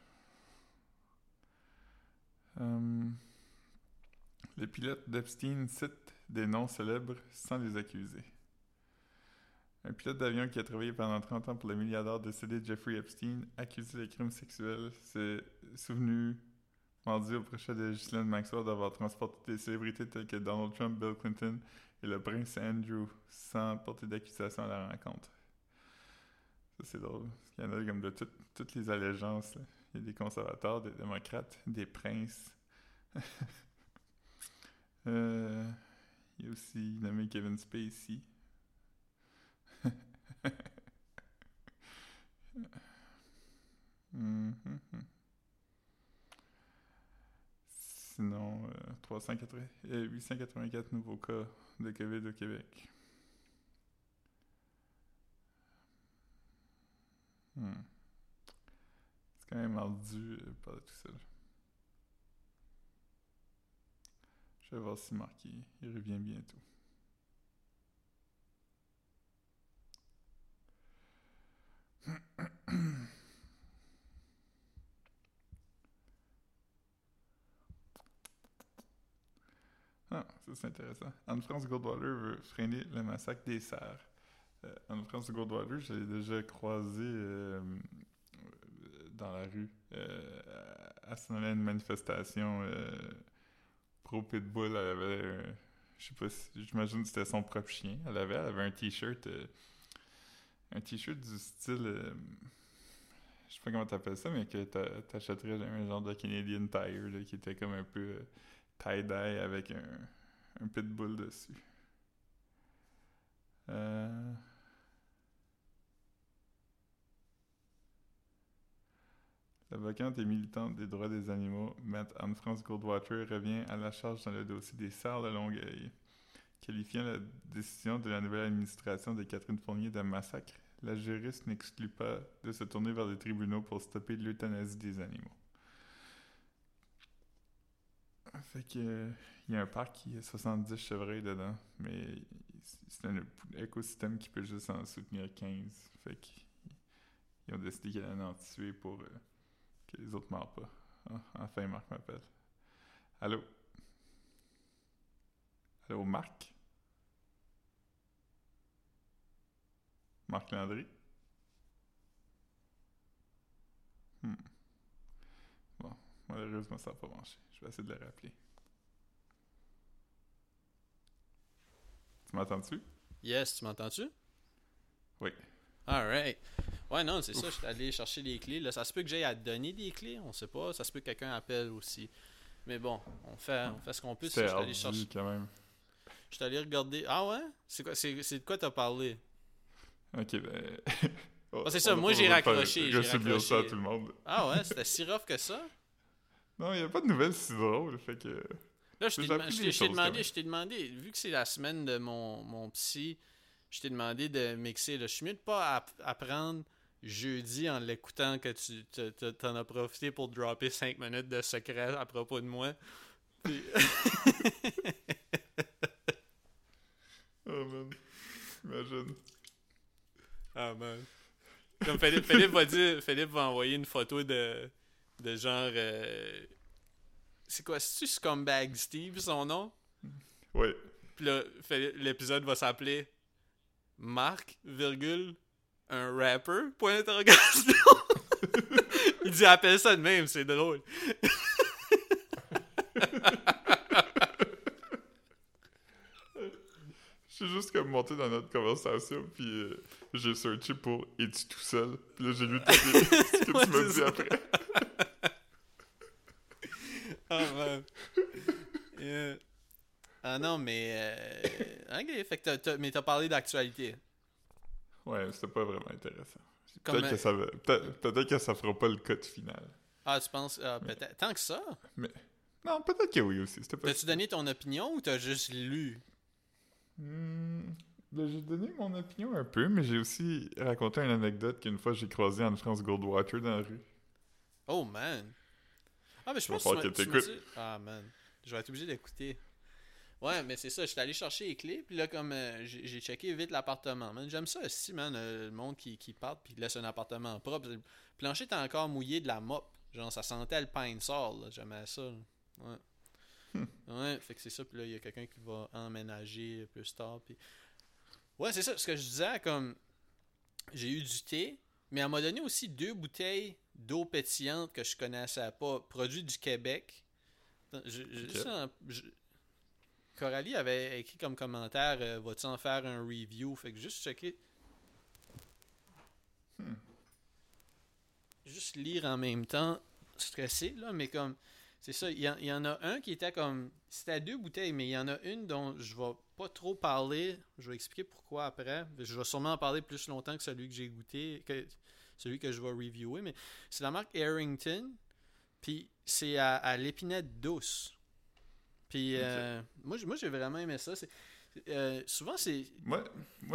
Le pilote d'Epstein cite des noms célèbres sans les accuser. Un pilote d'avion qui a travaillé pendant 30 ans pour le milliardaire décédé Jeffrey Epstein, accusé de crimes sexuels, s'est souvenu mardi au procès de Ghislaine Maxwell d'avoir transporté des célébrités telles que Donald Trump, Bill Clinton et le prince Andrew sans porter d'accusation à la rencontre. Ça, c'est drôle. Il y en a comme de toutes les allégeances, là. Il y a des conservateurs, des démocrates, des princes. Il y a aussi nommé Kevin Spacey. Sinon, 884 nouveaux cas de COVID au Québec. C'est quand même ardu par tout seul. Je vais voir si Marc il revient bientôt. Ah, ça c'est intéressant. Anne-France Goldwater veut freiner le massacre des serres. Anne-France Goldwater, je l'ai déjà croisée dans la rue. Elle s'en allait à une manifestation pro-pitbull. Elle avait, je sais pas si, j'imagine que c'était son propre chien. Elle avait un t-shirt du style... je sais pas comment t'appelles ça, mais que t'achèterais un genre de Canadian Tire, là, qui était comme un peu tie-dye avec un pitbull dessus. L'avocate et militante des droits des animaux, Maître Anne-France Goldwater, revient à la charge dans le dossier des serres de Longueuil, qualifiant la décision de la nouvelle administration de Catherine Fournier de massacre. La juriste n'exclut pas de se tourner vers les tribunaux pour stopper l'euthanasie des animaux. Fait que il y a un parc qui a 70 chevreuils dedans, mais c'est un écosystème qui peut juste en soutenir 15. Fait qu'ils ont décidé qu'ils allaient en tuer pour que les autres meurent pas. Ah, enfin, Marc m'appelle. Allô? Allô, Marc? Marc Landry? Bon, malheureusement, ça n'a pas marché. Je vais essayer de le rappeler. Tu m'entends-tu? Yes, tu m'entends-tu? Oui. Alright. Ouais, non, c'est ça, je suis allé chercher les clés. Là, ça se peut que j'aille à donner des clés, on sait pas. Ça se peut que quelqu'un appelle aussi. Mais bon, on fait ce qu'on peut. C'est allé chercher quand même. Je suis allé regarder... Ah ouais? C'est de quoi t'as parlé? Ok, ben... oh, c'est ça, moi j'ai raccroché. Je subis ça à tout le monde. Ah ouais, c'était si rough que ça? Non, il n'y a pas de nouvelles si drôles, fait que... Là, je t'ai demandé, vu que c'est la semaine de mon psy, je t'ai demandé de mixer. Je suis mieux de pas apprendre jeudi en l'écoutant que tu t'en as profité pour dropper 5 minutes de secret à propos de moi. Puis... oh man, imagine... Ah man. Comme Philippe va envoyer une photo de genre c'est quoi, c'est-tu Scumbag Steve son nom? Oui. Puis là, l'épisode va s'appeler Marc, un rapper, point d'interrogation. Il dit appelle ça de même, c'est drôle. Je suis juste comme monté dans notre conversation, puis j'ai searché pour « Es-tu tout seul? » Puis là, j'ai lu tout ce que tu m'as dit après. Ah, oh, man. Ah non, mais... ok, fait que t'as parlé d'actualité. Ouais, c'était pas vraiment intéressant. Peut-être que ça fera pas le cut final. Ah, tu penses... peut-être tant que ça? Mais... Non, peut-être que oui aussi. T'as-tu donné ton opinion ou t'as juste lu? Là, j'ai donné mon opinion un peu, mais j'ai aussi raconté une anecdote qu'une fois j'ai croisé Anne-France Goldwater dans la rue. Oh man! Ah, mais je pense que tu dis... Ah man, je vais être obligé d'écouter. Ouais, mais c'est ça, j'étais allé chercher les clés, puis là, comme j'ai checké vite l'appartement. Man, j'aime ça aussi, man, le monde qui part puis laisse un appartement propre. Le plancher était encore mouillé de la mop. Genre, ça sentait le pain de sort, là. J'aimais ça. Là. Ouais. Ouais, fait que c'est ça, puis là, il y a quelqu'un qui va emménager plus tard, puis... Ouais, c'est ça, ce que je disais, comme... J'ai eu du thé, mais elle m'a donné aussi 2 bouteilles d'eau pétillante que je connaissais pas, produit du Québec. Coralie avait écrit comme commentaire « Vas-tu en faire un review? » Fait que juste checker... Juste lire en même temps, stressé, là, mais comme... C'est ça, il y en a un qui était comme... C'était 2 bouteilles, mais il y en a une dont je vais pas trop parler. Je vais expliquer pourquoi après. Je vais sûrement en parler plus longtemps que celui que j'ai goûté, que celui que je vais reviewer. Mais c'est la marque Harrington, puis c'est à l'épinette douce. Puis okay. Moi, j'ai vraiment aimé ça. C'est, souvent, c'est... Moi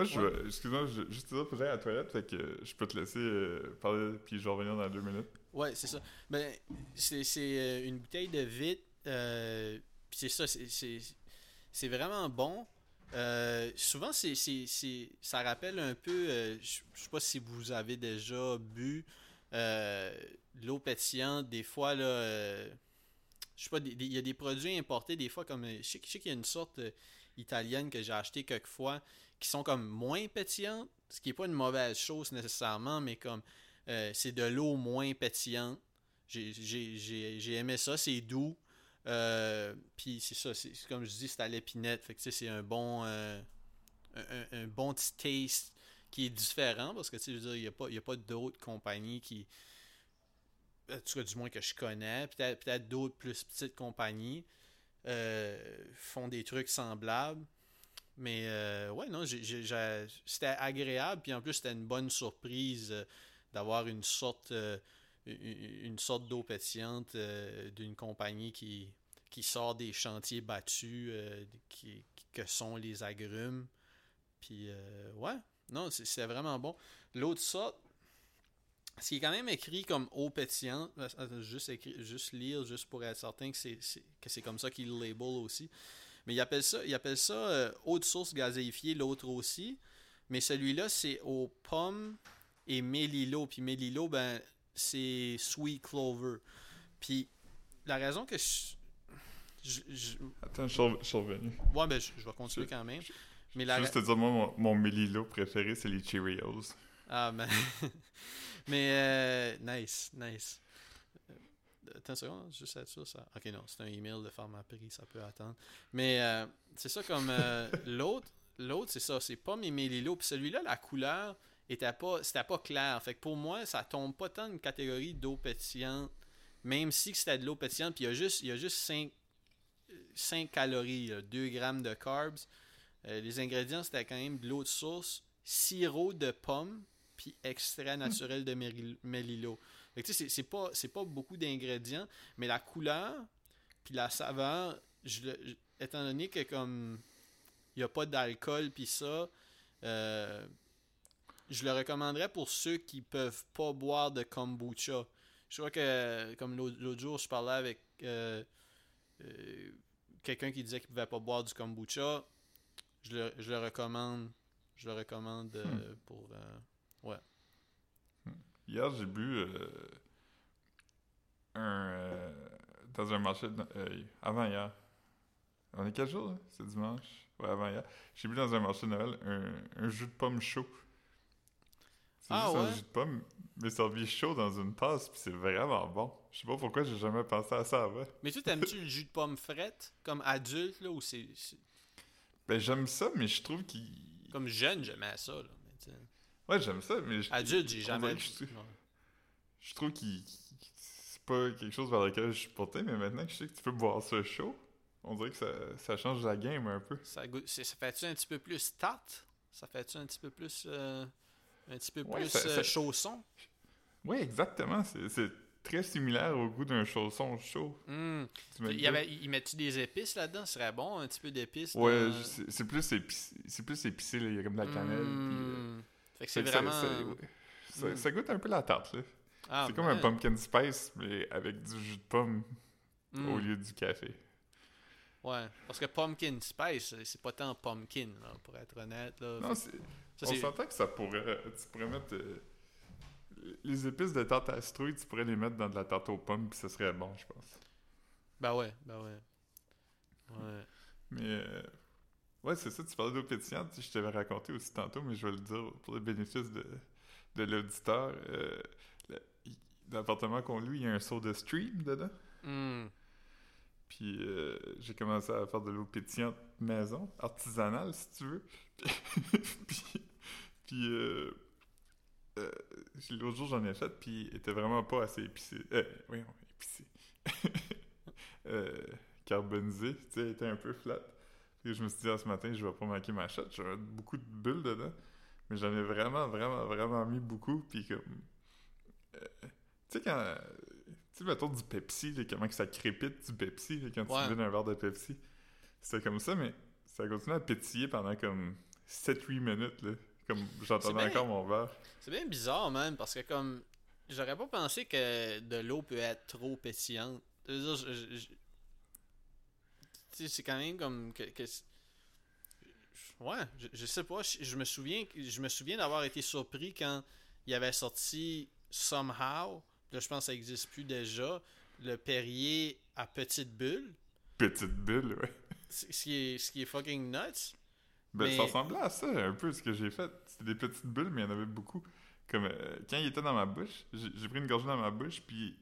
je vais... Excuse-moi, juste là pour aller à la toilette, fait que je peux te laisser parler, puis je vais revenir dans 2 minutes. Ouais, c'est ça. Ben, c'est une bouteille de vitre. Puis c'est ça, c'est vraiment bon. Souvent, ça rappelle un peu... je sais pas si vous avez déjà bu l'eau pétillante. Des fois, là... je sais pas, il y a des produits importés des fois, comme je sais qu'il y a une sorte italienne que j'ai acheté quelquefois qui sont comme moins pétillantes, ce qui est pas une mauvaise chose nécessairement, mais comme c'est de l'eau moins pétillante. J'ai aimé ça, c'est doux. Puis c'est ça, c'est comme je dis, c'est à l'épinette, fait que c'est un bon petit taste qui est différent, parce que tu sais, je veux dire, il n'y a pas d'autres compagnies qui, en tout cas du moins que je connais, peut-être d'autres plus petites compagnies font des trucs semblables, mais ouais, non, c'était agréable, puis en plus c'était une bonne surprise d'avoir une sorte d'eau pétillante d'une compagnie qui sort des chantiers battus que sont les agrumes. Puis ouais, non, c'est vraiment bon. L'autre sorte, ce qui est quand même écrit comme eau pétillante, juste lire, juste pour être certain que c'est comme ça qu'ils le label aussi. Mais ils appellent ça eau de source gazéifiée, l'autre aussi. Mais celui-là, c'est aux pommes et mélilo. Puis mélilo, ben, c'est Sweet Clover. Puis la raison que Attends, je suis revenu. Ouais, ben, je vais continuer quand même. Mais juste te dire, moi, mon mélilo préféré, c'est les Cheerios. Ah, ben... Mais, nice. Attends une seconde, juste à ça. OK, non, c'est un email de format prix, ça peut attendre. Mais c'est ça comme l'autre, c'est ça, c'est pas mes mélilo. Puis celui-là, la couleur, c'était pas clair. Fait que pour moi, ça tombe pas tant dans une catégorie d'eau pétillante, même si c'était de l'eau pétillante. Puis il y a juste 5 calories, là, 2 grammes de carbs. Les ingrédients, c'était quand même de l'eau de source, sirop de pomme, puis extrait naturel de mélilo. Fait que tu sais, c'est pas beaucoup d'ingrédients, mais la couleur, puis la saveur, étant donné que comme il n'y a pas d'alcool, puis ça, je le recommanderais pour ceux qui peuvent pas boire de kombucha. Je crois que, comme l'autre jour, je parlais avec quelqu'un qui disait qu'il pouvait pas boire du kombucha. Je le recommande pour... ouais. Hier, j'ai bu dans un marché... avant hier. On est quel jour, hein? C'est dimanche? Ouais, avant hier. J'ai bu dans un marché de Noël un jus de pomme chaud. C'est juste un jus de pomme, mais servi chaud dans une tasse, puis c'est vraiment bon. Je sais pas pourquoi j'ai jamais pensé à ça avant. Mais toi, t'aimes-tu le jus de pomme frette, comme adulte, là, ou c'est... Ben, j'aime ça, mais je trouve qu'il... Comme jeune, j'aimais ça, là. Mais ouais, j'aime ça, mais... Adulte, j'ai jamais... Je trouve qu'il... C'est pas quelque chose vers lequel je suis porté, mais maintenant que je sais que tu peux boire ça chaud, on dirait que ça change la game un peu. Ça fait-tu un petit peu plus tarte? Ça fait-tu un petit peu plus... chausson? Oui, exactement. C'est très similaire au goût d'un chausson chaud. Mm. Il met-tu des épices là-dedans? Ce serait bon, un petit peu d'épices. Ouais, c'est plus épicé. Il y a comme de la cannelle. Fait que c'est vraiment... Ça goûte un peu la tarte, là. Ah, c'est comme un pumpkin spice, mais avec du jus de pomme au lieu du café. Ouais, parce que pumpkin spice, c'est pas tant pumpkin, là, pour être honnête. Là. Non, on s'entend que ça pourrait... Tu pourrais mettre... les épices de tarte à citrouille, tu pourrais les mettre dans de la tarte aux pommes, puis ce serait bon, je pense. Ben ouais. Mais, ouais, c'est ça, tu parlais d'eau pétillante, je t'avais raconté aussi tantôt, mais je vais le dire pour le bénéfice de l'auditeur. L'appartement qu'on loue, il y a un soda stream dedans. Mm. Puis j'ai commencé à faire de l'eau pétillante maison, artisanale, si tu veux. Puis l'autre jour, j'en ai fait, puis il était vraiment pas assez épicé. Carbonisé, tu sais, il était un peu flat. Et je me suis dit, ce matin, je vais pas manquer ma shot. J'avais beaucoup de bulles dedans, mais j'en ai vraiment, vraiment, vraiment mis beaucoup. Puis comme... tu sais, quand... Tu sais, mettons du Pepsi, là, comment que ça crépite du Pepsi, là, quand tu vides un verre de Pepsi. C'était comme ça, mais ça continuait à pétiller pendant comme 7-8 minutes, là. Comme j'entendais encore mon verre. C'est bien bizarre, même, parce que comme... J'aurais pas pensé que de l'eau peut être trop pétillante. C'est quand même comme... Ouais, je sais pas. Je me souviens d'avoir été surpris quand il avait sorti « Somehow ». Là, je pense que ça n'existe plus déjà. le Perrier à petite bulle. Petite bulle, ouais. Ce qui est fucking nuts. Ben, mais... ça ressemblait à ça, un peu, ce que j'ai fait. C'était des petites bulles, mais il y en avait beaucoup. Comme, quand il était dans ma bouche, j'ai pris une gorgée dans ma bouche, puis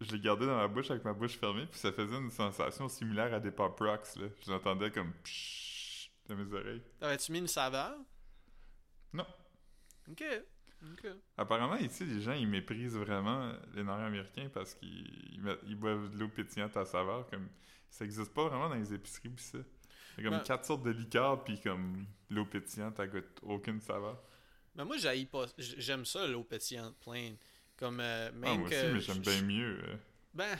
je l'ai gardé dans ma bouche avec ma bouche fermée, puis ça faisait une sensation similaire à des Pop Rocks, là. Je l'entendais comme pshhh dans mes oreilles. T'avais-tu mis une saveur? Non. OK. Apparemment, ici, les gens, ils méprisent vraiment les Nord-Américains parce qu'ils boivent de l'eau pétillante à saveur. Comme, ça n'existe pas vraiment dans les épiceries, puis ça. Il y a comme 4 sortes de liqueurs, puis comme l'eau pétillante, t'as aucune saveur. Mais moi, j'haïs pas. J'aime ça, l'eau pétillante pleine. Comme, même moi que aussi, mais j'aime bien mieux. Ben,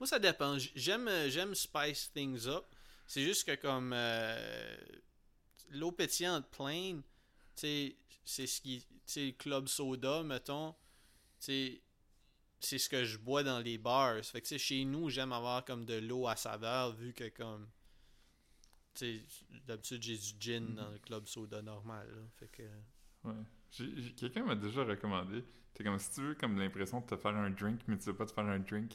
moi, ça dépend. J'aime spice things up. C'est juste que comme l'eau pétillante pleine, tu sais, c'est ce qui... Tu sais, club soda, mettons, tu sais, c'est ce que je bois dans les bars. Fait que, tu sais, chez nous, j'aime avoir comme de l'eau à saveur, vu que comme... T'sais, d'habitude, j'ai du gin dans le club soda normal. Là. Fait que... Ouais. Quelqu'un m'a déjà recommandé. C'est comme si tu veux comme l'impression de te faire un drink, mais tu veux pas te faire un drink.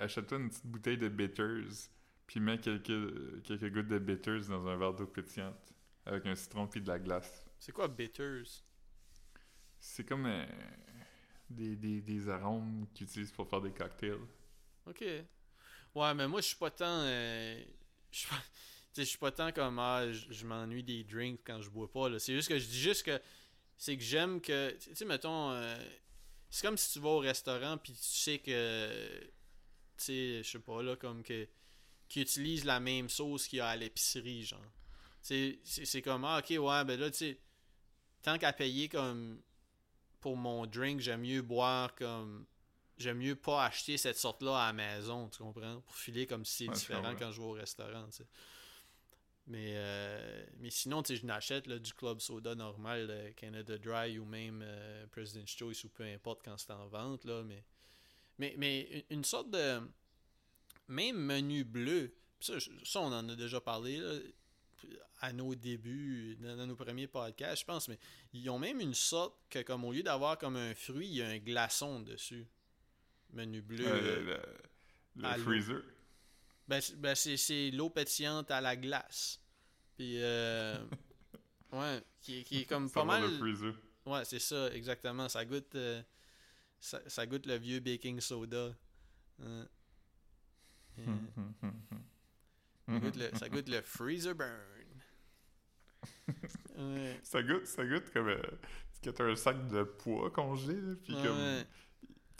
Achète-toi une petite bouteille de bitters, puis mets quelques gouttes de bitters dans un verre d'eau pétillante avec un citron puis de la glace. C'est quoi bitters? C'est comme des arômes qu'ils utilisent pour faire des cocktails. OK. Ouais, mais moi, je suis pas tant... Je suis pas tant comme je m'ennuie des drinks quand je bois pas là. C'est juste que je dis juste que c'est que j'aime que tu sais mettons c'est comme si tu vas au restaurant puis tu sais que tu sais je sais pas là comme que qu'ils utilisent la même sauce qu'il y a à l'épicerie genre. C'est comme OK ouais ben là tu sais tant qu'à payer comme pour mon drink, j'aime mieux boire comme j'aime mieux pas acheter cette sorte là à la maison, tu comprends, pour filer comme si c'est différent quand je vais au restaurant, tu sais. Mais sinon, tu sais, je n'achète là, du club soda normal, Canada Dry ou même President's Choice ou peu importe quand c'est en vente, là, mais une sorte de... Même menu bleu, ça, on en a déjà parlé là, à nos débuts, dans nos premiers podcasts, je pense, mais ils ont même une sorte que, comme au lieu d'avoir comme un fruit, il y a un glaçon dessus. Menu bleu. Le freezer. Ben c'est l'eau pétillante à la glace. Puis, ouais, qui est comme ça pas mal... Le freezer. Ouais, c'est ça, exactement. Ça goûte le vieux baking soda. Ça goûte le freezer burn. Ouais. Ça goûte comme... quand t'as un sac de pois congelé, là, puis ouais, comme... Ouais.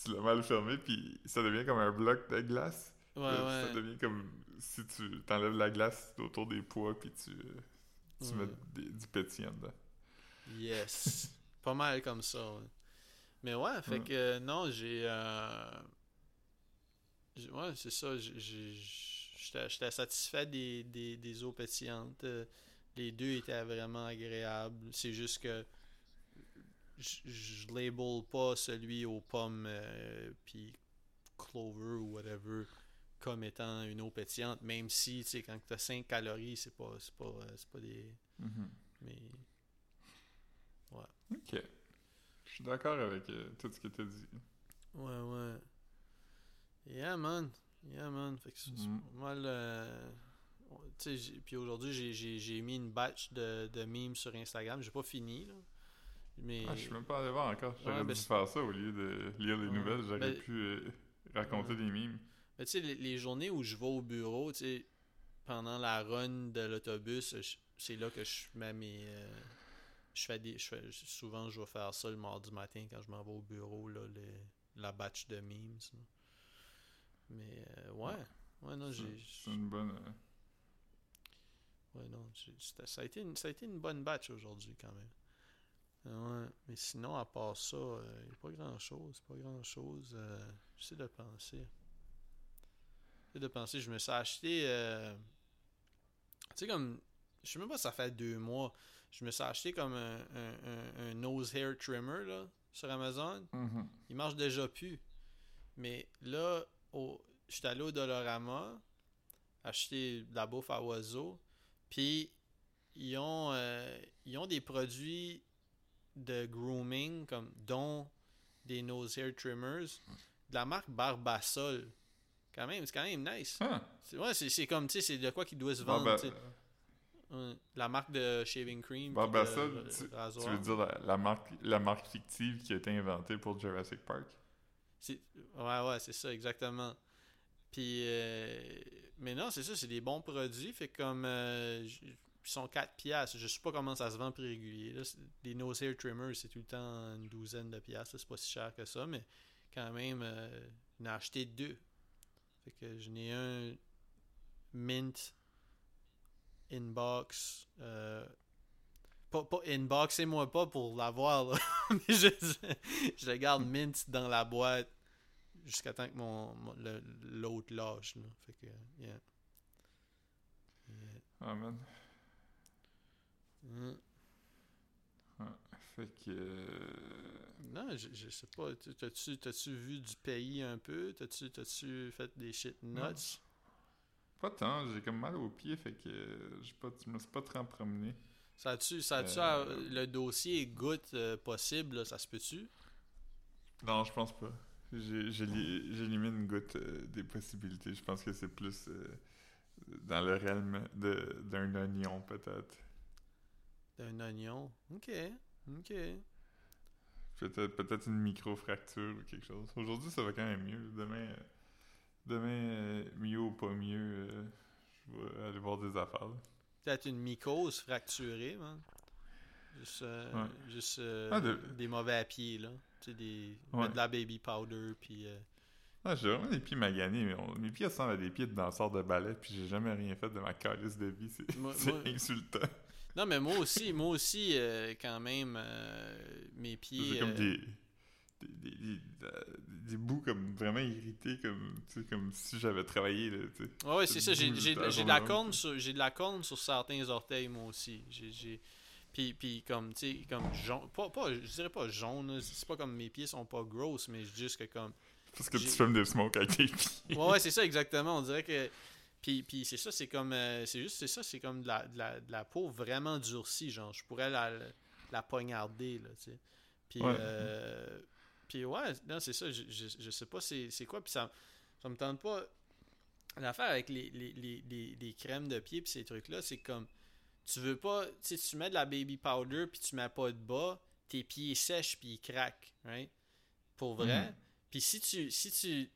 Tu l'as mal fermé, puis ça devient comme un bloc de glace. Ouais, là, ouais. Ça devient comme si tu t'enlèves la glace autour des pois puis tu mets du pétillant dedans. Yes. Pas mal comme ça. Ouais. Mais ouais, fait que non, j'ai... Ouais, c'est ça. J'étais satisfait des eaux pétillantes. Les deux étaient vraiment agréables. C'est juste que je label pas celui aux pommes puis clover ou whatever comme étant une eau pétillante, même si, tu sais, quand t'as 5 calories, c'est pas des... Mm-hmm. Mais... Ouais. OK. Je suis d'accord avec tout ce que t'as dit. Ouais. Yeah, man. Fait que c'est pas mal... Tu sais, puis aujourd'hui, j'ai mis une batch de memes sur Instagram. J'ai pas fini, là. Mais... Ah, je suis même pas allé voir encore. J'aurais dû faire ça au lieu de lire les nouvelles. J'aurais pu raconter des memes. Mais tu sais, les journées où je vais au bureau, tu sais, pendant la run de l'autobus, c'est là que je mets mes... souvent, je vais faire ça le mardi matin quand je m'en vais au bureau, là, la batch de memes. Là. Mais, ouais, non, c'est une bonne... Ouais, non, ça a été une bonne batch aujourd'hui, quand même. Ouais, mais sinon, à part ça, il n'y a pas grand-chose, j'essaie de penser... je me suis acheté... tu sais, comme... Je sais même pas si ça fait 2 mois. Je me suis acheté comme un nose hair trimmer, là, sur Amazon. Mm-hmm. Il marche déjà plus. Mais là, je suis allé au Dollarama, acheter de la bouffe à oiseaux, puis ils ont des produits de grooming, comme dont des nose hair trimmers, de la marque Barbasol. Quand même, c'est quand même nice. Ah. C'est, ouais, c'est comme, tu sais, c'est de quoi qu'il doit se vendre. La marque de shaving cream. Barbasol, tu veux dire la marque fictive qui a été inventée pour Jurassic Park? Ouais, c'est ça, exactement. Puis, mais non, c'est ça, c'est des bons produits. Fait comme, ils sont 4$. Je sais pas comment ça se vend plus régulier. Là, des nose hair trimmers, c'est tout le temps une douzaine de piastres. Là, c'est pas si cher que ça, mais quand même, j'en ai acheté 2. Fait que j'en ai un mint inbox. Pas inbox, c'est moi pas pour l'avoir, là. Mais je garde mint dans la boîte jusqu'à temps que l'autre lâche, là. Fait que, yeah. Amen. Ouais, fait que... Non, je sais pas. T'as-tu vu du pays un peu? T'as-tu fait des shit nuts? Pas tant. J'ai comme mal aux pieds, fait que je me suis pas trop promené. Ça a-tu le dossier goutte possible, là, ça se peut-tu? Non, je pense pas. J'élimine goutte des possibilités. Je pense que c'est plus dans le realm d'un oignon, peut-être. D'un oignon? Ok. Peut-être une micro-fracture ou quelque chose. Aujourd'hui, ça va quand même mieux. Demain, mieux ou pas mieux, je vais aller voir des affaires, là. Peut-être une mycose fracturée, man. Des mauvais à pieds, là. Tu sais, mettre de la baby powder, puis... j'ai vraiment des pieds maganés, mais mes pieds ressemblent à des pieds de danseurs de ballet, puis j'ai jamais rien fait de ma calice de vie. C'est insultant. Non, mais moi aussi, quand même, mes pieds... C'est comme des bouts comme vraiment irrités, comme si j'avais travaillé, là, tu sais. Ouais, c'est ça, j'ai de la corne sur certains orteils, moi aussi. Puis comme, tu sais, comme jaune, je dirais pas jaune, là. C'est pas comme mes pieds sont pas grosses, mais juste que comme... Parce que tu fumes des smokes avec tes pieds. Ouais, c'est ça, exactement, on dirait que... Puis c'est ça, c'est comme... c'est comme de la peau vraiment durcie, genre, je pourrais la poignarder, là, tu sais. Puis... Ouais. Puis ouais, non, c'est ça, je sais pas c'est quoi, puis ça me tente pas. L'affaire avec les crèmes de pied puis ces trucs-là, c'est comme, tu veux pas, tu sais, tu mets de la baby powder puis tu mets pas de bas, tes pieds sèchent puis ils craquent, right? Pour vrai. Mm. Puis si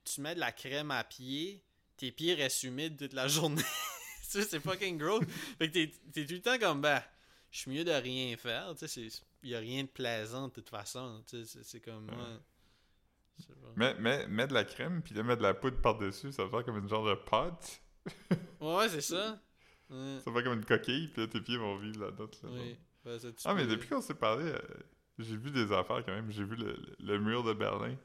tu mets de la crème à pied, tes pieds restent humides toute la journée. Tu sais, c'est fucking gross. Fait que t'es tout le temps comme, je suis mieux de rien faire, tu sais, il n'y a rien de plaisant de toute façon, tu sais, c'est comme... Je sais pas. Mais mets de la crème, puis là, mets de la poudre par-dessus, ça va faire comme une genre de pâte. Ouais, c'est ça. Ouais. Ça va faire comme une coquille, puis là, tes pieds vont vivre là-dedans. Oui. Ben, mais depuis qu'on s'est parlé, j'ai vu des affaires quand même, j'ai vu le mur de Berlin.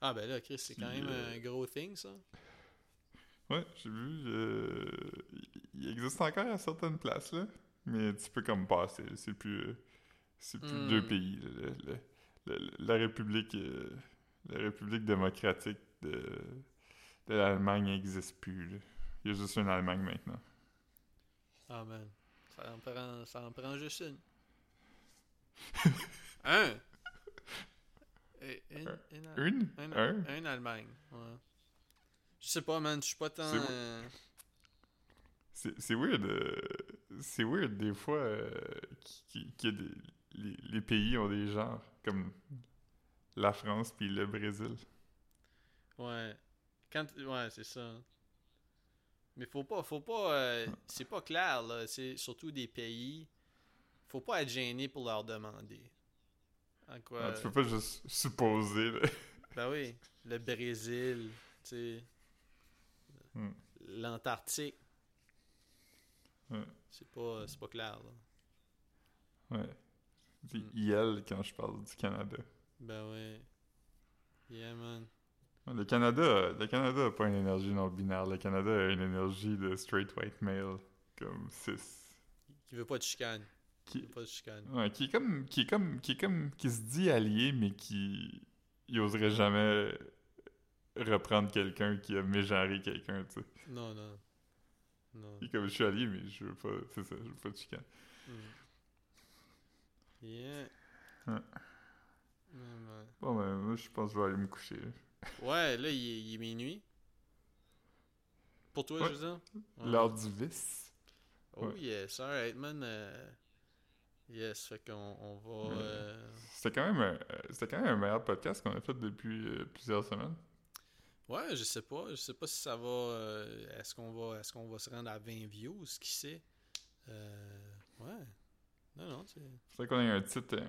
Ah ben là, Chris, c'est quand même un gros thing, ça. Ouais, j'ai vu, il existe encore à certaines places, là. Mais tu peux comme passer, c'est plus deux pays, la République démocratique de l'Allemagne n'existe plus, là. Il y a juste une Allemagne maintenant. Ah man, ça en prend juste une. Une Allemagne, ouais. Je sais pas, man, je suis pas tant... C'est weird. C'est weird des fois les pays ont des genres comme la France puis le Brésil. Ouais. Ouais, c'est ça. Mais faut pas c'est pas clair là, c'est surtout des pays. Faut pas être gêné pour leur demander. En quoi tu peux pas juste supposer. Là. Ben oui, le Brésil, tu sais. L'Antarctique. Ouais. C'est pas clair, là. Ouais. C'est IL quand je parle du Canada. Ben ouais. Yeah, man. Le Canada a pas une énergie non binaire. Le Canada a une énergie de straight white male, comme cis. Qui veut pas de chicane. Ouais, qui se dit allié, mais qui... Il oserait jamais reprendre quelqu'un qui a mégenré quelqu'un, tu sais. Non. Et comme je suis allié, mais je veux pas. C'est ça, je veux pas de chicane. Yeah. Ouais. Bon, ben, moi, je pense que je vais aller me coucher. Ouais, là, il est minuit. Pour toi, je veux dire. Ouais. L'heure du vice. Oh ouais. Yes, all right, man. Yes, fait qu'on va... C'était quand même un meilleur podcast qu'on a fait depuis plusieurs semaines. Ouais, je sais pas si ça va... Est-ce qu'on va se rendre à 20 views, qui sait? Ouais. Non, c'est... Faudrait qu'on ait un titre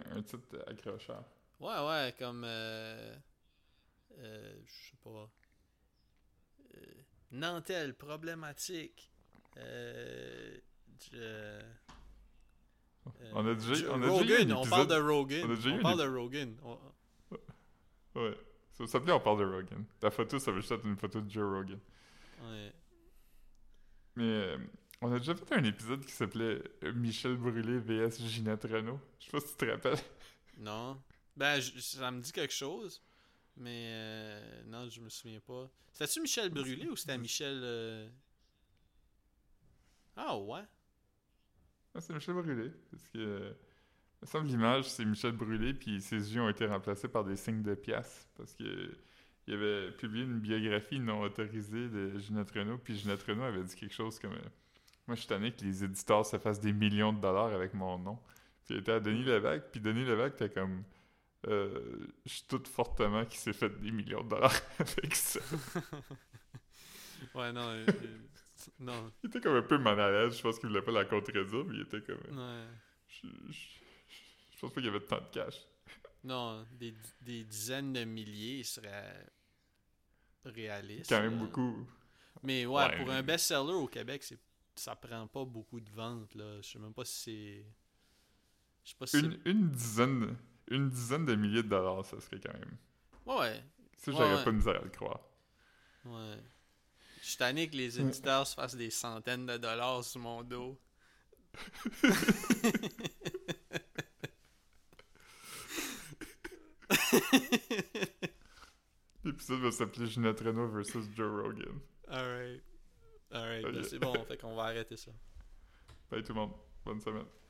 accrocheur. Ouais, comme... je sais pas... Nantel, problématique. On a déjà Rogan, on parle de Rogan. Ouais, ça s'appelait On parle de Rogan. Ta photo, ça veut juste être une photo de Joe Rogan. Ouais. Mais on a déjà fait un épisode qui s'appelait Michel Brûlé vs Ginette Reno. Je sais pas si tu te rappelles. Non. Ben, ça me dit quelque chose, mais non, je me souviens pas. C'était-tu Michel Brûlé ou c'était Michel... Ah ouais? C'est Michel Brûlé, parce que il me semble l'image, c'est Michel Brûlé, puis ses yeux ont été remplacés par des signes de piastres, parce que il avait publié une biographie non autorisée de Ginette Reno, puis Ginette Reno avait dit quelque chose comme moi, je suis tanné que les éditeurs se fassent des millions de dollars avec mon nom. Puis il était à Denis Lévesque, puis Denis Lévesque était comme je suis tout fortement qui s'est fait des millions de dollars avec ça. Ouais, non. Non. Il était comme un peu mal à l'aise, je pense qu'il voulait pas la contredire, mais il était comme... Ouais. Je pense pas qu'il y avait tant de cash. Non, des dizaines de milliers serait réaliste. Quand même beaucoup. Mais ouais, pour un best-seller au Québec, ça prend pas beaucoup de ventes, là. Je sais même pas si c'est... Une dizaine de milliers de dollars, ça serait quand même... Ouais. Ça, j'aurais pas de misère à le croire. Ouais. Je suis tanné que les éditeurs se fassent des centaines de dollars sur mon dos. L'épisode va s'appeler Ginette Reno versus Joe Rogan. Alright. Okay. Ben c'est bon, fait qu'on va arrêter ça. Bye tout le monde. Bonne semaine.